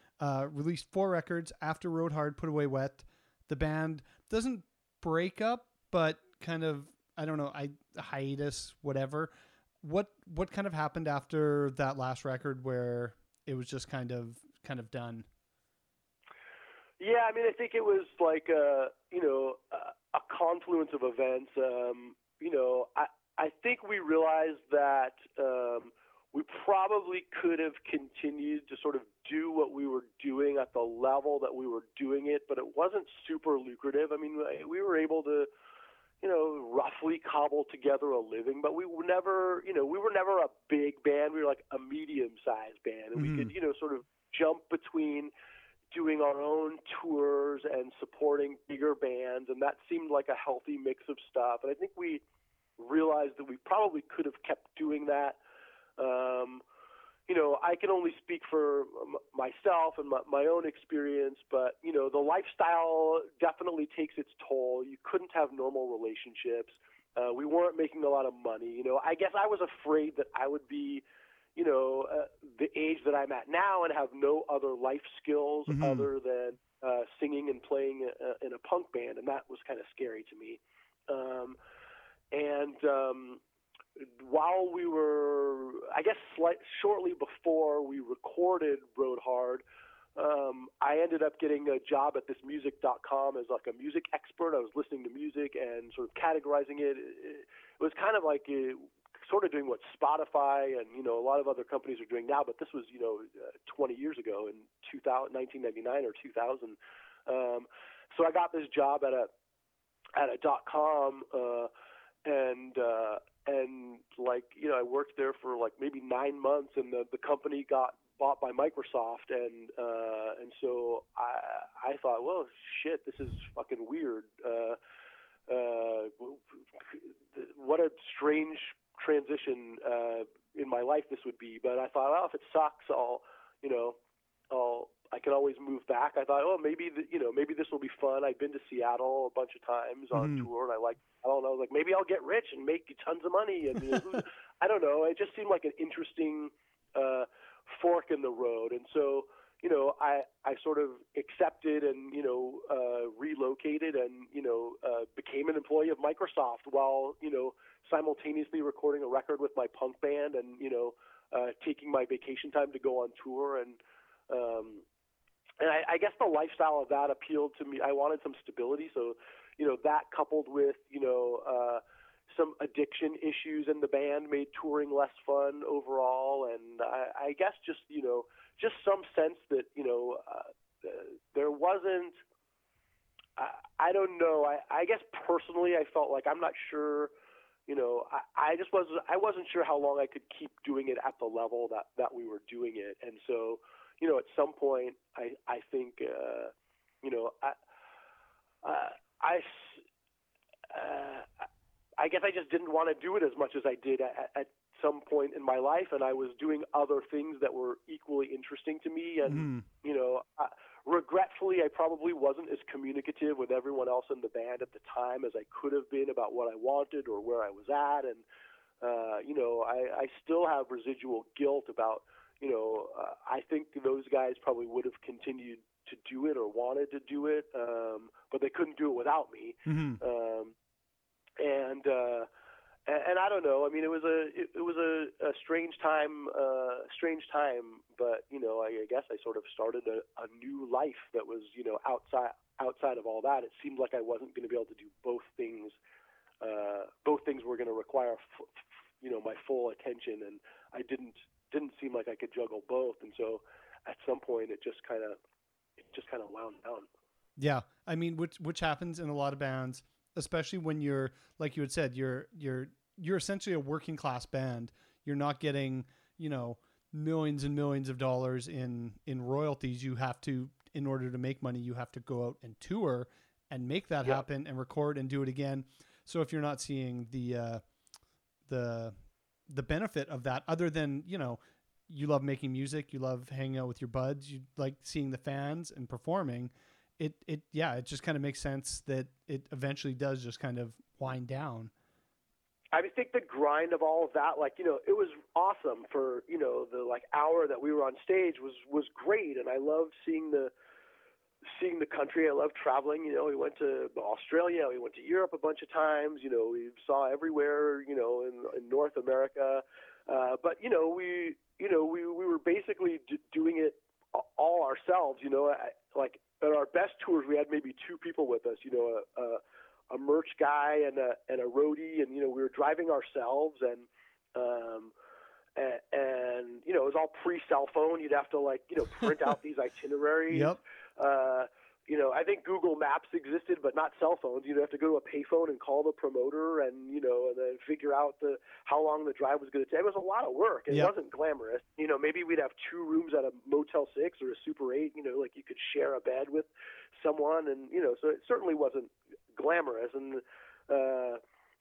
released 4 records after Road Hard, Put Away Wet. The band doesn't break up, but kind of, I don't know, hiatus, whatever. What kind of happened after that last record where it was just kind of done? Yeah, I mean, I think it was like you know, a confluence of events. You know, I think we realized that we probably could have continued to sort of do what we were doing at the level that we were doing it, but it wasn't super lucrative. I mean, we were able to, you know, roughly cobble together a living, but we were never a big band. We were like a medium-sized band, and we could, you know, sort of jump between doing our own tours and supporting bigger bands, and that seemed like a healthy mix of stuff. And I think we realized that we probably could have kept doing that. You know, I can only speak for myself and my own experience, but, you know, the lifestyle definitely takes its toll. You couldn't have normal relationships. We weren't making a lot of money. You know, I guess I was afraid that I would be, you know, the age that I'm at now and have no other life skills mm-hmm. other than singing and playing in a punk band, and that was kind of scary to me. While we were, I guess, shortly before we recorded Road Hard, I ended up getting a job at thismusic.com as like a music expert. I was listening to music and sort of categorizing it. It was kind of like sort of doing what Spotify and, you know, a lot of other companies are doing now, but this was, you know, 20 years ago in 1999 or 2000. So I got this job at a .com, and like, you know, I worked there for like maybe 9 months, and the company got bought by Microsoft, and so I thought, well, shit, this is fucking weird. What a strange transition in my life this would be. But I thought, oh, if it sucks, I can always move back. I thought, oh, maybe this will be fun. I've been to Seattle a bunch of times on tour, and I was like, maybe I'll get rich and make tons of money. And I don't know. It just seemed like an interesting fork in the road, and so, you know, I sort of accepted and, you know, relocated and, you know, became an employee of Microsoft while, you know, simultaneously recording a record with my punk band and, you know, taking my vacation time to go on tour. And I guess the lifestyle of that appealed to me. I wanted some stability, so, you know, that coupled with, you know, some addiction issues in the band made touring less fun overall, and I guess just, you know, just some sense that, you know, there wasn't, I don't know, I guess personally I felt like I'm not sure, you know, I wasn't sure how long I could keep doing it at the level that we were doing it. And so, you know, at some point I think, you know, I guess I just didn't want to do it as much as I did at some point in my life, and I was doing other things that were equally interesting to me. And, you know, regretfully, I probably wasn't as communicative with everyone else in the band at the time as I could have been about what I wanted or where I was at. And, you know, I still have residual guilt about, you know, I think those guys probably would have continued to do it or wanted to do it, but they couldn't do it without me. And I don't know. I mean, it was a strange time. But, you know, I guess I sort of started a new life that was, you know, outside of all that. It seemed like I wasn't going to be able to do both things. Both things were going to require, you know, my full attention, and I didn't seem like I could juggle both. And so, at some point, it just kind of wound down. Yeah, I mean, which happens in a lot of bands. Especially when you're, like you had said, you're essentially a working class band. You're not getting, you know, millions and millions of dollars in royalties. You have to, in order to make money, you have to go out and tour and make that happen and record and do it again. So if you're not seeing the benefit of that, other than, you know, you love making music, you love hanging out with your buds, you like seeing the fans and performing. It just kind of makes sense that it eventually does just kind of wind down. I think the grind of all of that, like, you know, it was awesome for, you know, the like hour that we were on stage was great, and I loved seeing the country. I loved traveling. You know, we went to Australia, we went to Europe a bunch of times. You know, we saw everywhere. You know, in North America, but you know, we were basically doing it all ourselves. You know, at our best tours, we had maybe two people with us, you know, a merch guy and a roadie, and, you know, we were driving ourselves, and you know, it was all pre-cell phone. You'd have to, like, you know, print out these itineraries. Yep. You know, I think Google Maps existed, but not cell phones. You'd have to go to a payphone and call the promoter, and, you know, and then figure out how long the drive was going to take. It was a lot of work. It wasn't glamorous. You know, maybe we'd have two rooms at a Motel 6 or a Super 8. You know, like, you could share a bed with someone, and, you know, so it certainly wasn't glamorous.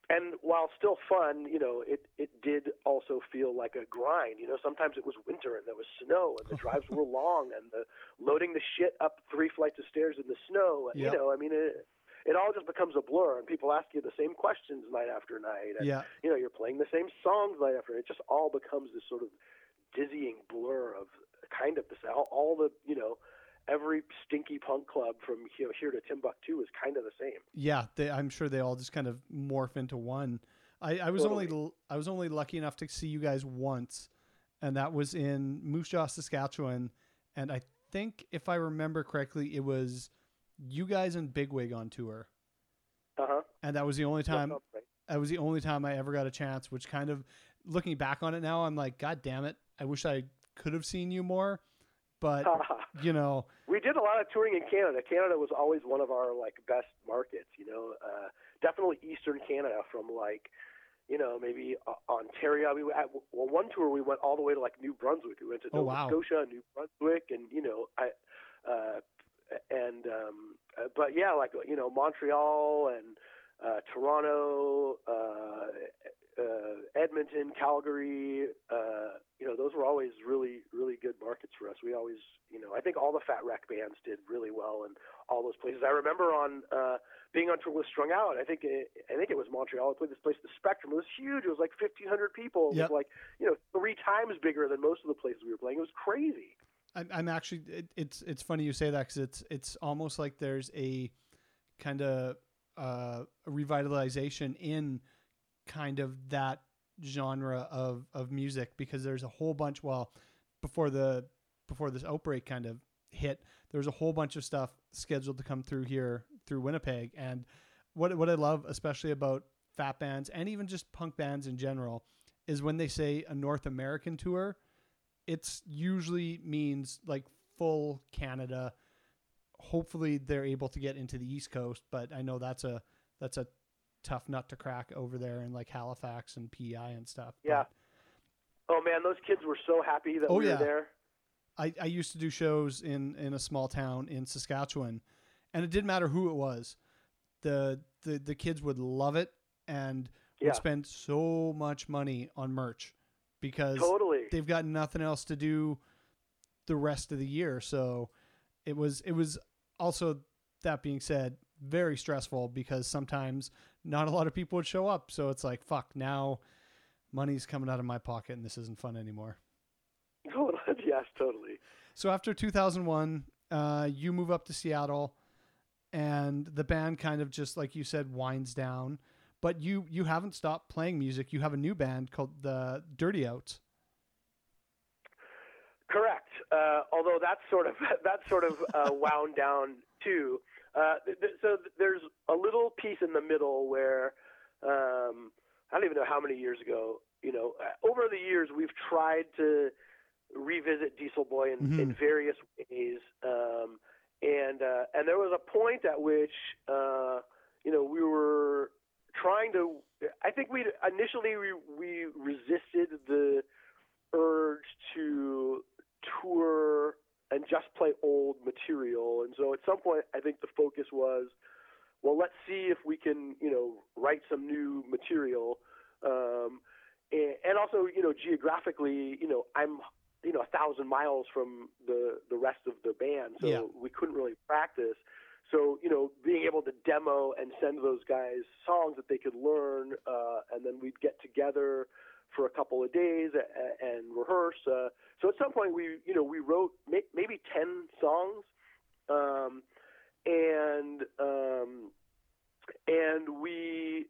And while still fun, you know, it did also feel like a grind. You know, sometimes it was winter and there was snow, and the drives were long, and the loading the shit up 3 flights of stairs in the snow. Yep. You know, I mean, it all just becomes a blur, and people ask you the same questions night after night. And, you know, you're playing the same songs night after night. It just all becomes this sort of dizzying blur of kind of this, all the, you know, every stinky punk club from here to Timbuktu is kind of the same. Yeah, I'm sure they all just kind of morph into one. I was only lucky enough to see you guys once, and that was in Moose Jaw, Saskatchewan, and I think if I remember correctly, it was you guys and Bigwig on tour. Uh-huh. And that was the only time. That's right. That was the only time I ever got a chance, which kind of, looking back on it now, I'm like, God damn it, I wish I could have seen you more. But, you know, we did a lot of touring in Canada. Canada was always one of our like best markets, you know, definitely Eastern Canada from like, you know, maybe Ontario. We at, well, one tour we went all the way to like New Brunswick. We went to Nova Scotia and New Brunswick, and, you know, but yeah, like, you know, Montreal and Toronto, Edmonton, Calgary, you know, those were always really, really good markets for us. We always, you know, I think all the Fat Wreck bands did really well in all those places. I remember on being on tour with Strung Out, I think it was Montreal. I played this place, the Spectrum. It was huge. It was like 1,500 people. It was like, you know, 3 times bigger than most of the places we were playing. It was crazy. I'm actually, it's funny you say that, because it's almost like there's a kind of a revitalization in kind of that genre of music, because there's a whole bunch, well, before this outbreak kind of hit, there's a whole bunch of stuff scheduled to come through here through Winnipeg. And what I love especially about fat bands and even just punk bands in general is when they say a North American tour, it's usually means like full Canada. Hopefully they're able to get into the East Coast, but I know that's a tough nut to crack over there in like Halifax and PEI and stuff. Yeah. But, oh man, those kids were so happy that we were there. I used to do shows in a small town in Saskatchewan, and it didn't matter who it was. The kids would love it and would spend so much money on merch because they've got nothing else to do the rest of the year. So it was also, that being said, very stressful because sometimes not a lot of people would show up. So it's like, fuck, now money's coming out of my pocket and this isn't fun anymore. Yes, totally. So after 2001, you move up to Seattle and the band kind of just, like you said, winds down, but you haven't stopped playing music. You have a new band called the Dirty Outs. Correct. Although that's sort of wound down too. So there's a little piece in the middle where I don't even know how many years ago, you know, over the years we've tried to revisit Diesel Boy in various ways, and there was a point at which you know, we were trying to. I think we resisted the urge to tour and just play old material. And so at some point, I think the focus was, well, let's see if we can, you know, write some new material. And also, you know, geographically, you know, I'm, you know, 1,000 miles from the rest of the band. So we couldn't really practice. So, you know, being able to demo and send those guys songs that they could learn, and then we'd get together for a couple of days and rehearse. So at some point we wrote maybe 10 songs. And we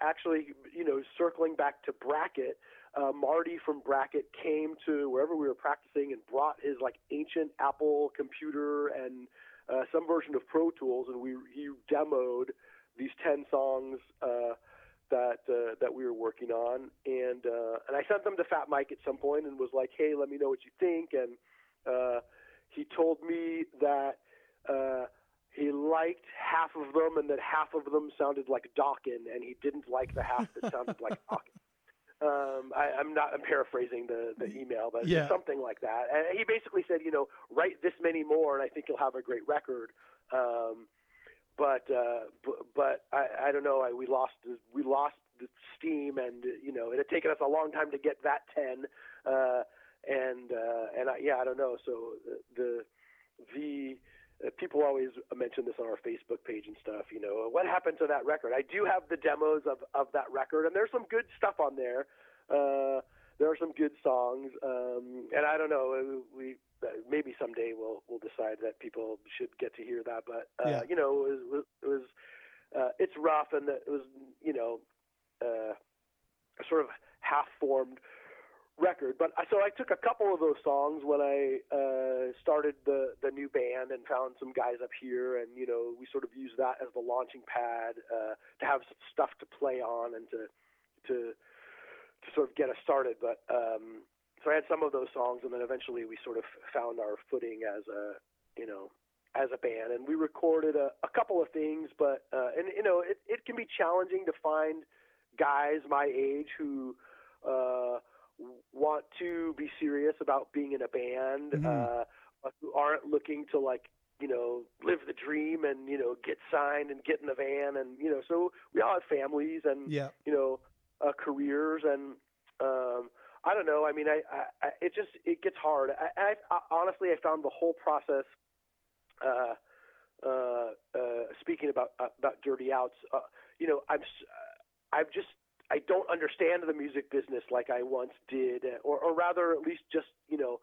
actually, you know, circling back to Bracket, Marty from Bracket came to wherever we were practicing and brought his like ancient Apple computer and some version of Pro Tools. And he demoed these 10 songs, that we were working on, and I sent them to Fat Mike at some point and was like, hey, let me know what you think. And he told me that he liked half of them and that half of them sounded like Dokken, and he didn't like the half that sounded like Dokken. I'm paraphrasing the email, but something like that. And he basically said, you know, write this many more and I think you'll have a great record. But I don't know. We lost the steam, and you know, it had taken us a long time to get that 10. I don't know. So the people always mention this on our Facebook page and stuff. You know, what happened to that record? I do have the demos of that record, and there's some good stuff on there. there are some good songs, and I don't know. We maybe someday we'll decide that people should get to hear that. But you know, it was it's rough, and it was, you know, a sort of half-formed record. But so I took a couple of those songs when I started the new band and found some guys up here, and you know, we sort of used that as the launching pad to have stuff to play on and to sort of get us started. But so I had some of those songs, and then eventually we sort of found our footing as a band, and we recorded a couple of things. But and you know, it can be challenging to find guys my age who want to be serious about being in a band, but who aren't looking to, like, you know, live the dream and, you know, get signed and get in the van. And, you know, so we all had families and, you know, careers, and I don't know. I mean, it gets hard. I honestly, I found the whole process, speaking about Dirty Outs, you know, I don't understand the music business like I once did, or rather, at least just, you know,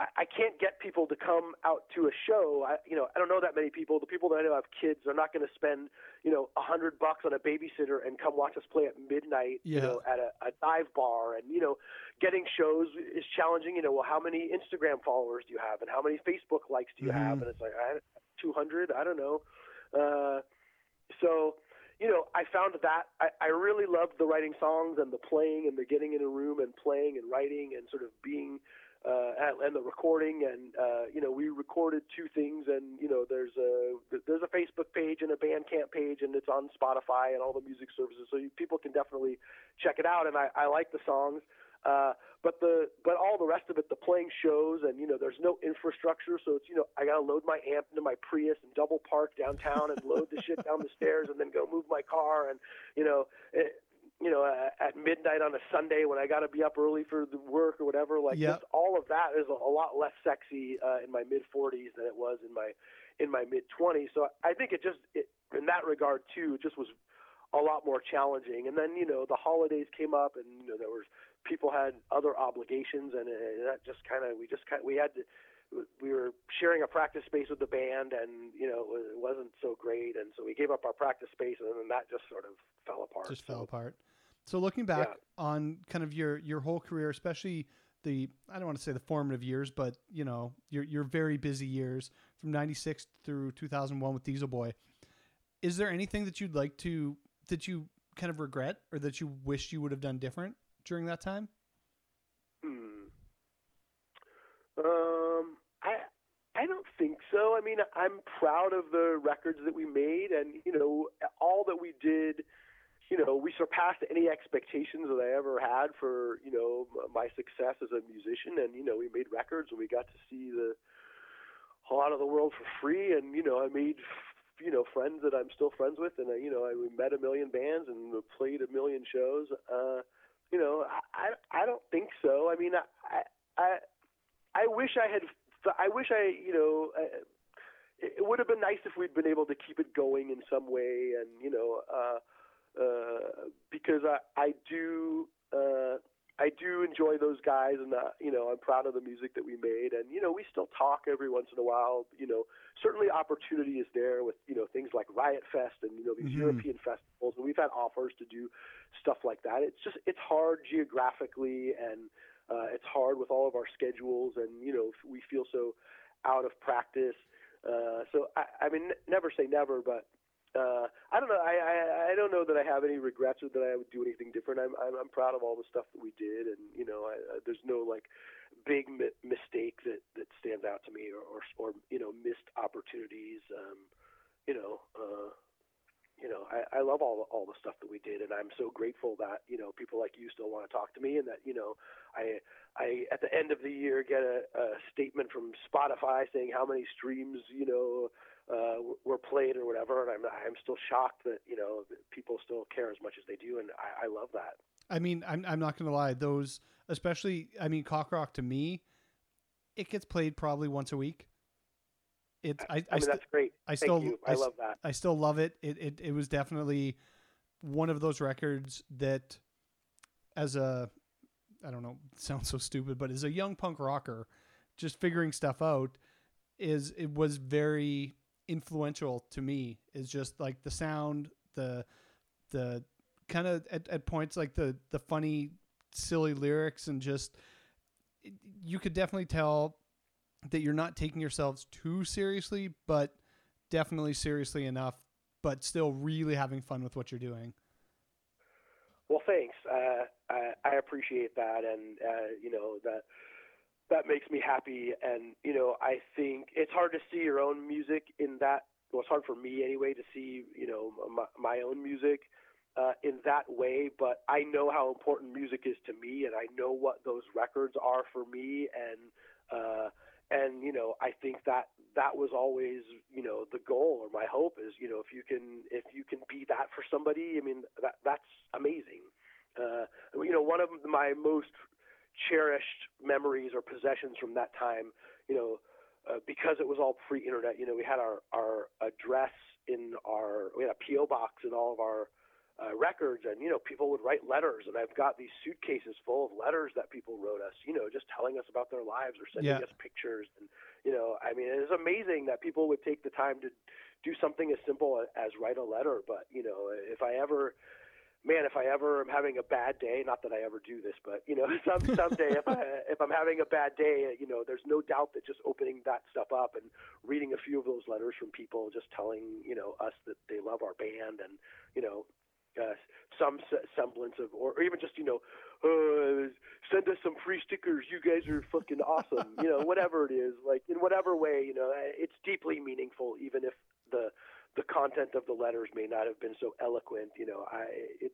I can't get people to come out to a show. I don't know that many people. The people that I know have kids are not going to spend, you know, $100 on a babysitter and come watch us play at midnight, you know, at a dive bar. And, you know, getting shows is challenging. You know, well, how many Instagram followers do you have, and how many Facebook likes do you have? And it's like, 200, I don't know. So, you know, I found that I really loved the writing songs and the playing and the getting in a room and playing and writing and sort of being, and the recording. And, you know, we recorded two things, and, you know, there's a Facebook page and a Bandcamp page, and it's on Spotify and all the music services. So people can definitely check it out. And I like the songs. But all the rest of it, the playing shows, and, you know, there's no infrastructure. So it's, you know, I got to load my amp into my Prius and double park downtown and load the shit down the stairs and then go move my car. And, you know, at midnight on a Sunday when I got to be up early for the work or whatever, like just all of that is a lot less sexy, in my mid 40s than it was in my mid 20s. So I think it in that regard too, it just was a lot more challenging. And then, you know, the holidays came up, and, you know, people had other obligations, and that just kind of, we were sharing a practice space with the band, and, you know, it wasn't so great. And so we gave up our practice space, and then that just sort of fell apart. So looking back on kind of your whole career, especially I don't want to say the formative years, but, you know, your very busy years from 96 through 2001 with Diesel Boy, is there anything that you'd like to, that you kind of regret or that you wish you would have done different during that time? I don't think so. I mean, I'm proud of the records that we made, and, you know, all that we did, you know, we surpassed any expectations that I ever had for, you know, my success as a musician. And, you know, we made records, and we got to see a lot of the world for free. And, you know, I made, you know, friends that I'm still friends with, and, you know, we met a million bands and played a million shows. You know, I don't think so. I mean, I wish I had. I wish I, you know, it would have been nice if we'd been able to keep it going in some way. And, you know, because I do enjoy those guys, and, you know, I'm proud of the music that we made. And, you know, we still talk every once in a while. You know, certainly opportunity is there with, you know, things like Riot Fest and, you know, these European festivals. And we've had offers to do stuff like that. It's just, it's hard geographically, and it's hard with all of our schedules. And, you know, we feel so out of practice. So, I mean, never say never, but I don't know. I don't know that I have any regrets or that I would do anything different. I'm proud of all the stuff that we did, and, you know, there's no, like, big mistake that stands out to me, or you know, missed opportunities. You know, I love all the stuff that we did, and I'm so grateful that, you know, people like you still want to talk to me, and that, you know, I at the end of the year get a statement from Spotify saying how many streams, you know, were played or whatever, and I'm still shocked that, you know, that people still care as much as they do, and I love that. I mean, I'm not going to lie, those, especially, I mean, Cockrock to me, it gets played probably once a week. I mean, that's great. I love that. I still love it. It was definitely one of those records that, as a I don't know, sounds so stupid, but as a young punk rocker, just figuring stuff out, it was very influential to me. Is just like the sound, the kind of at points like the funny, silly lyrics, and just you could definitely tell that you're not taking yourselves too seriously, but definitely seriously enough, but still really having fun with what you're doing. Well, thanks. I appreciate that. And, you know, that makes me happy. And, you know, I think it's hard to see your own music in that. Well, it's hard for me anyway to see, you know, my own music in that way. But I know how important music is to me, and I know what those records are for me. And, you know, I think that was always, you know, the goal, or my hope is, you know, if you can be that for somebody, I mean, that's amazing. You know, one of my most cherished memories or possessions from that time, you know, because it was all pre-internet, you know, we had our address we had a P.O. box in all of our records, and, you know, people would write letters, and I've got these suitcases full of letters that people wrote us, you know, just telling us about their lives or sending us pictures. And, you know, I mean, it's amazing that people would take the time to do something as simple as write a letter. But, you know, if I ever am having a bad day, not that I ever do this, but, you know, someday if I'm having a bad day, you know, there's no doubt that just opening that stuff up and reading a few of those letters from people just telling, you know, us that they love our band, and, you know, some semblance of, or even just, you know, send us some free stickers, you guys are fucking awesome, you know, whatever it is, like, in whatever way, you know, it's deeply meaningful, even if the content of the letters may not have been so eloquent, you know, it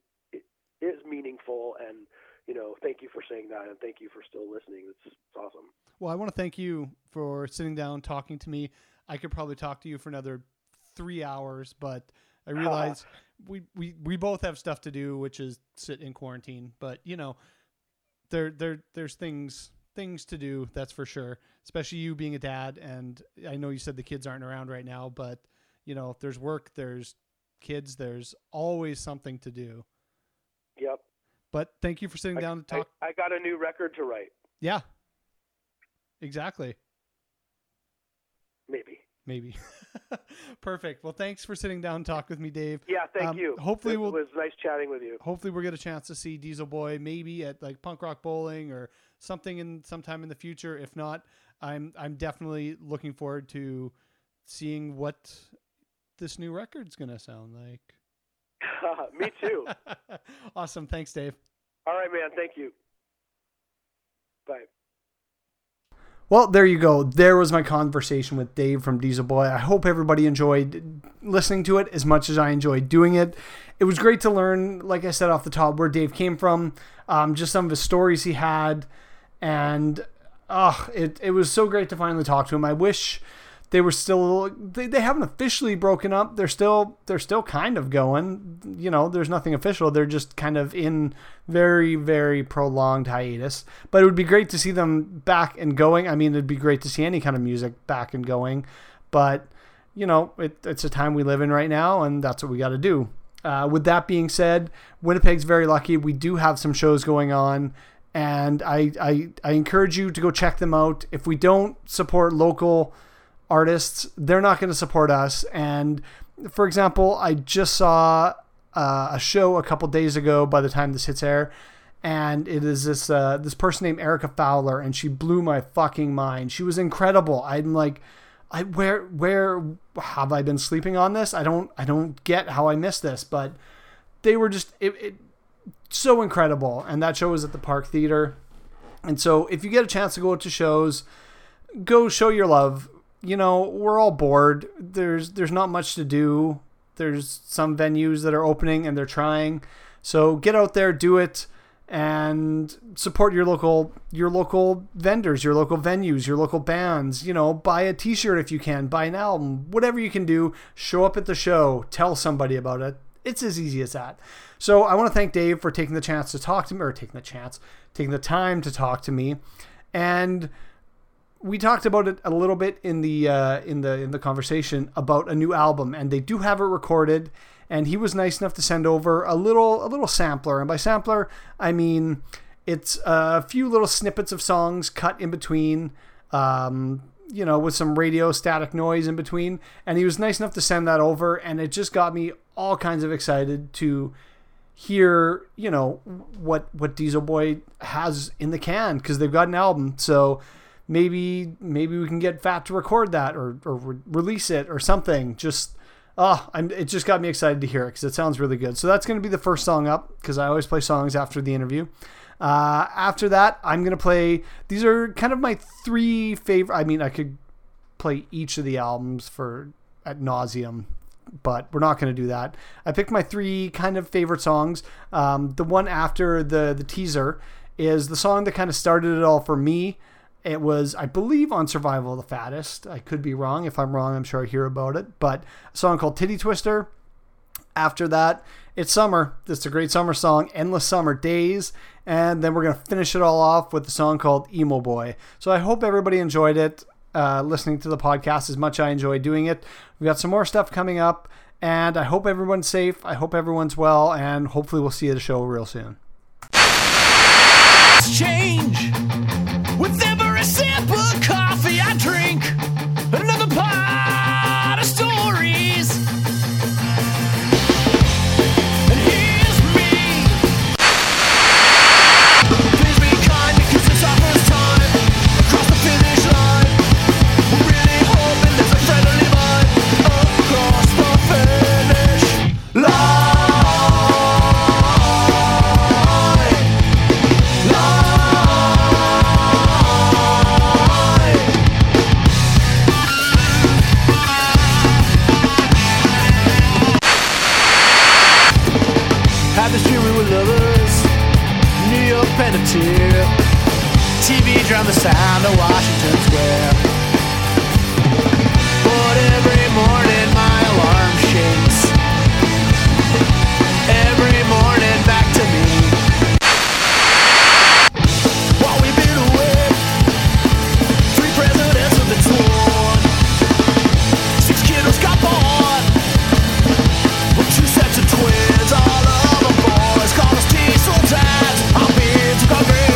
is meaningful. And, you know, thank you for saying that, and thank you for still listening. It's awesome. Well, I want to thank you for sitting down, talking to me. I could probably talk to you for another 3 hours, but I realize we both have stuff to do, which is sit in quarantine. But, you know, there's things to do, that's for sure. Especially you being a dad, and I know you said the kids aren't around right now, but, you know, if there's work, there's kids, there's always something to do. Yep. But thank you for sitting down to talk. I got a new record to write. Yeah. Exactly. Maybe. Perfect. Well, thanks for sitting down and talk with me, Dave. Yeah, thank you. Hopefully it was nice chatting with you. Hopefully we'll get a chance to see Diesel Boy maybe at like Punk Rock Bowling or something sometime in the future. If not, I'm definitely looking forward to seeing what this new record's going to sound like. Me too. Awesome. Thanks, Dave. All right, man. Thank you. Bye. Well, there you go. There was my conversation with Dave from Diesel Boy. I hope everybody enjoyed listening to it as much as I enjoyed doing it. It was great to learn, like I said off the top, where Dave came from, just some of his stories he had. And it was so great to finally talk to him. I wish they were still... They haven't officially broken up. They're still kind of going. You know, there's nothing official. They're just kind of in... very, very prolonged hiatus, but it would be great to see them back and going. I mean, it'd be great to see any kind of music back and going, but, you know, it's a time we live in right now, and that's what we got to do. With that being said, Winnipeg's very lucky. We do have some shows going on, and I encourage you to go check them out. If we don't support local artists, they're not going to support us. And for example, I just saw a show a couple days ago by the time this hits air, and it is this person named Erica Fowler, and she blew my fucking mind. She was incredible. I'm like, where have I been sleeping on this? I don't get how I missed this, but they were just it so incredible. And that show was at the Park Theater. And so if you get a chance to go to shows, go show your love. You know, we're all bored. There's not much to do. There's some venues that are opening and they're trying. So get out there, do it, and support your local vendors, your local venues, your local bands. You know, buy a t-shirt if you can, buy an album, whatever you can do. Show up at the show, tell somebody about it. It's as easy as that. So I want to thank Dave for taking the time to talk to me. And we talked about it a little bit in the conversation about a new album, and they do have it recorded. And he was nice enough to send over a little sampler, and by sampler I mean It's a few little snippets of songs cut in between, you know, with some radio static noise in between. And he was nice enough to send that over, and it just got me all kinds of excited to hear, you know, what Diesel Boy has in the can, because they've got an album. So maybe we can get Fat to record that or release it or something. Just, it just got me excited to hear it because it sounds really good. So that's going to be the first song up, because I always play songs after the interview. After that, I'm going to play, these are kind of my three favorite, I mean, I could play each of the albums for ad nauseum, but we're not going to do that. I picked my three kind of favorite songs. The one after the teaser is the song that kind of started it all for me. It was, I believe, on Survival of the Fattest. I could be wrong. If I'm wrong, I'm sure I hear about it. But a song called Titty Twister. After that, it's summer. It's a great summer song, Endless Summer Days. And then we're going to finish it all off with a song called Emo Boy. So I hope everybody enjoyed it, listening to the podcast as much as I enjoy doing it. We've got some more stuff coming up. And I hope everyone's safe. I hope everyone's well. And hopefully we'll see you at the show real soon. Change with every sip of coffee I drink, another pot of stories. And here's me. Please be kind, because it's our first time across the finish line. We're really hoping there's a friendly line across the finish line. TV drum the sound of Washington Square. But every morning my alarm shakes. Every morning back to me. While we've been awake, 3 presidents have been sworn, 6 kiddos got born, with 2 sets of twins. All of the boys call us Diesel dads. Our beards are covered.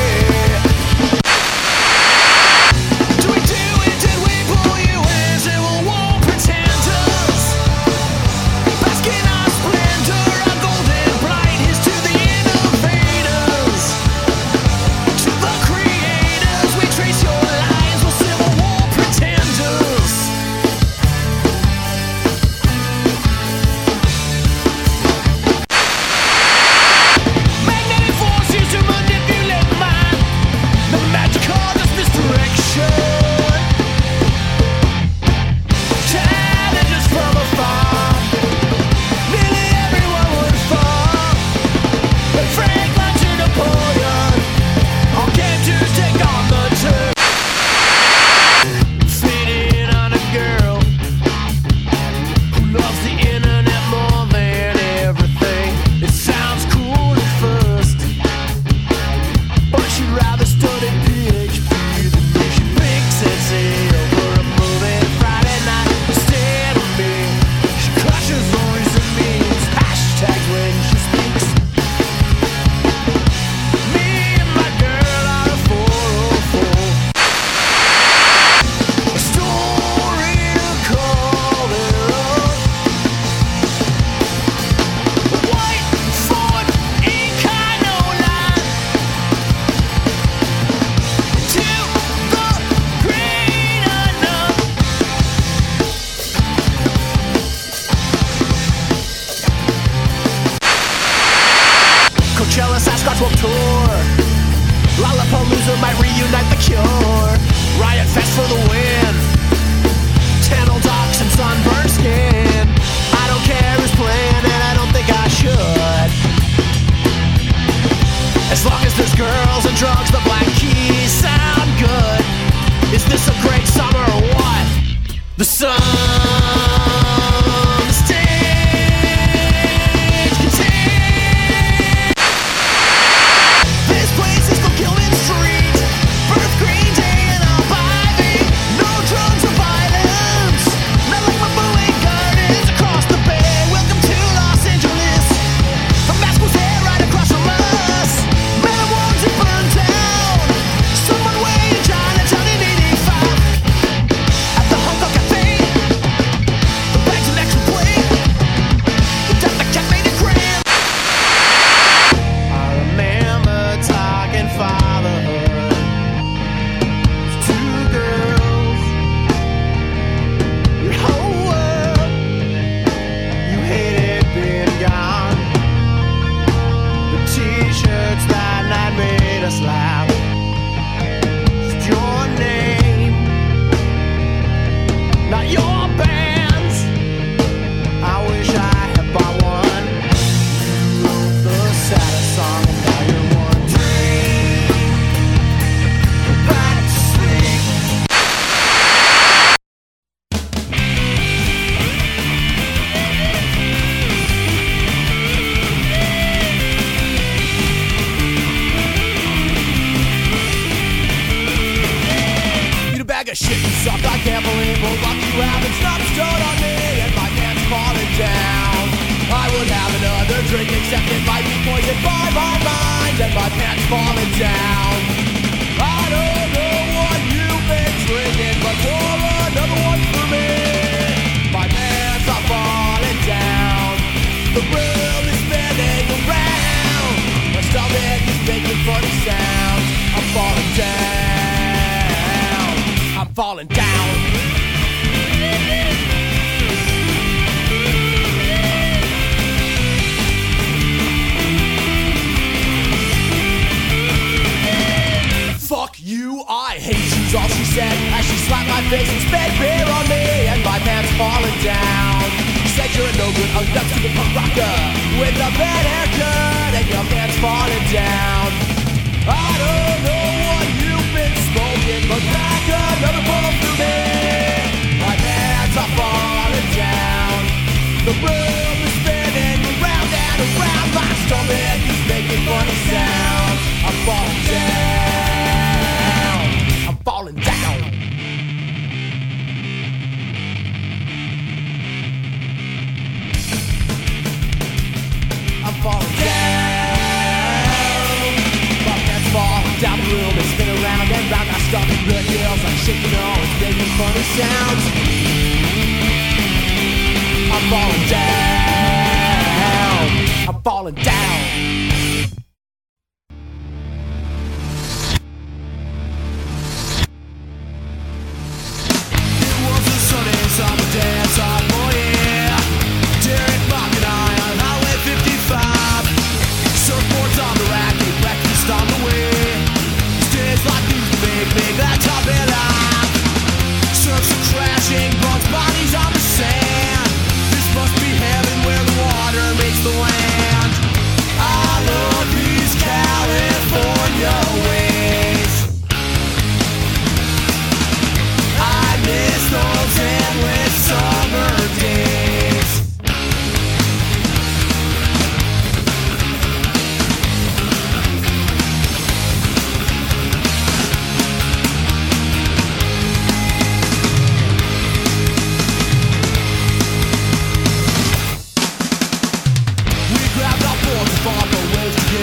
shit you suck, I can't believe what luck you have. It's not bestowed on me, and my pants falling down. I would have another drink, except it might be poisoned by my mind, and my pants falling down. I don't know what you've been drinking, but pour another one for me. My pants are falling down. The room is spinning around. My stomach is making funny sounds. I'm falling down. Falling down. Fuck you, I hate you's all she said as she slapped my face and sped beer on me, and my pants falling down. She said you're a no good enough to be a rocker with a bad haircut and your pants falling down. I don't know what you've been smoking, but another bullet through me. My pants are falling down. The room is spinning around and around. My stomach is making funny sounds. I'm falling down. I'm falling down. I'm falling down. My pants fall down. The room is spinning around and round. I stop and really feels like shaking all its making funny sounds. I'm falling down. I'm falling down. It was a sunny summer day outside, oh yeah. Derek, Bob, and I on Highway 55. Surfboards on the rack, and breakfast on the way. Stays like these. Big, that's how they laugh. Surfs are crashing, both bodies on the sand. This must be heaven where the water meets the land. I love these California waves. I miss those endless summer days.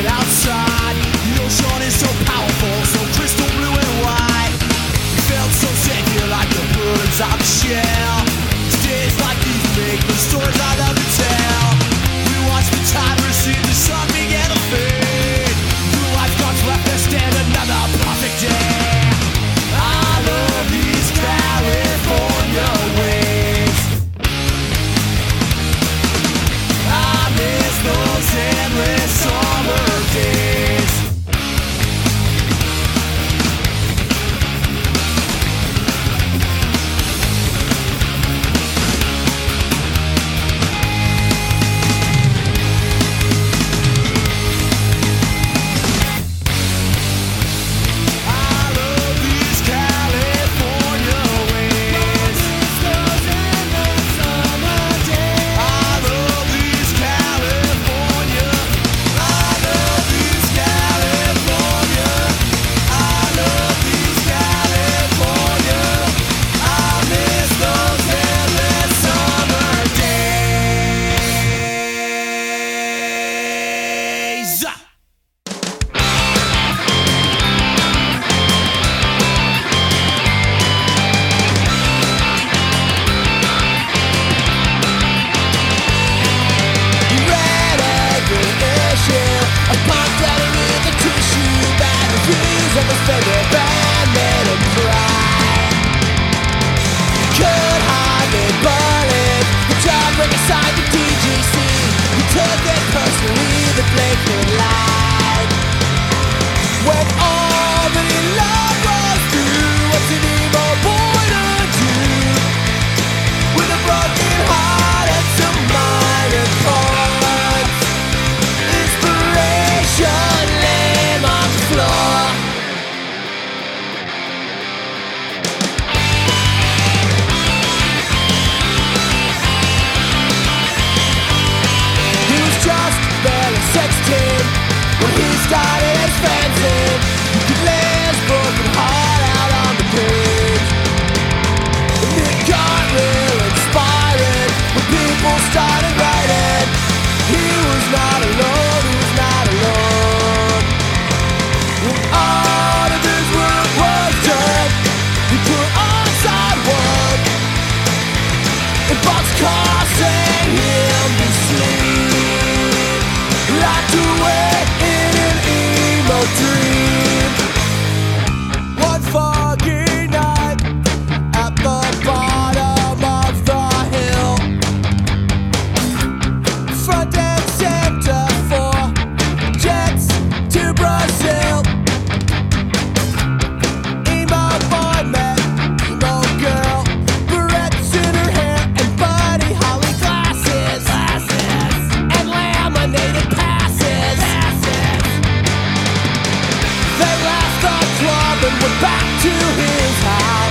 Outside, the ocean is so powerful, so crystal blue and white. You felt so sick, you're like the birds out the shell. Days like these make the stories I love to tell. We watch the tide recede, the sun began to fade. Through life gods left us stand another perfect day. I love these California waves. I miss those endless summers. Just barely. back to his house.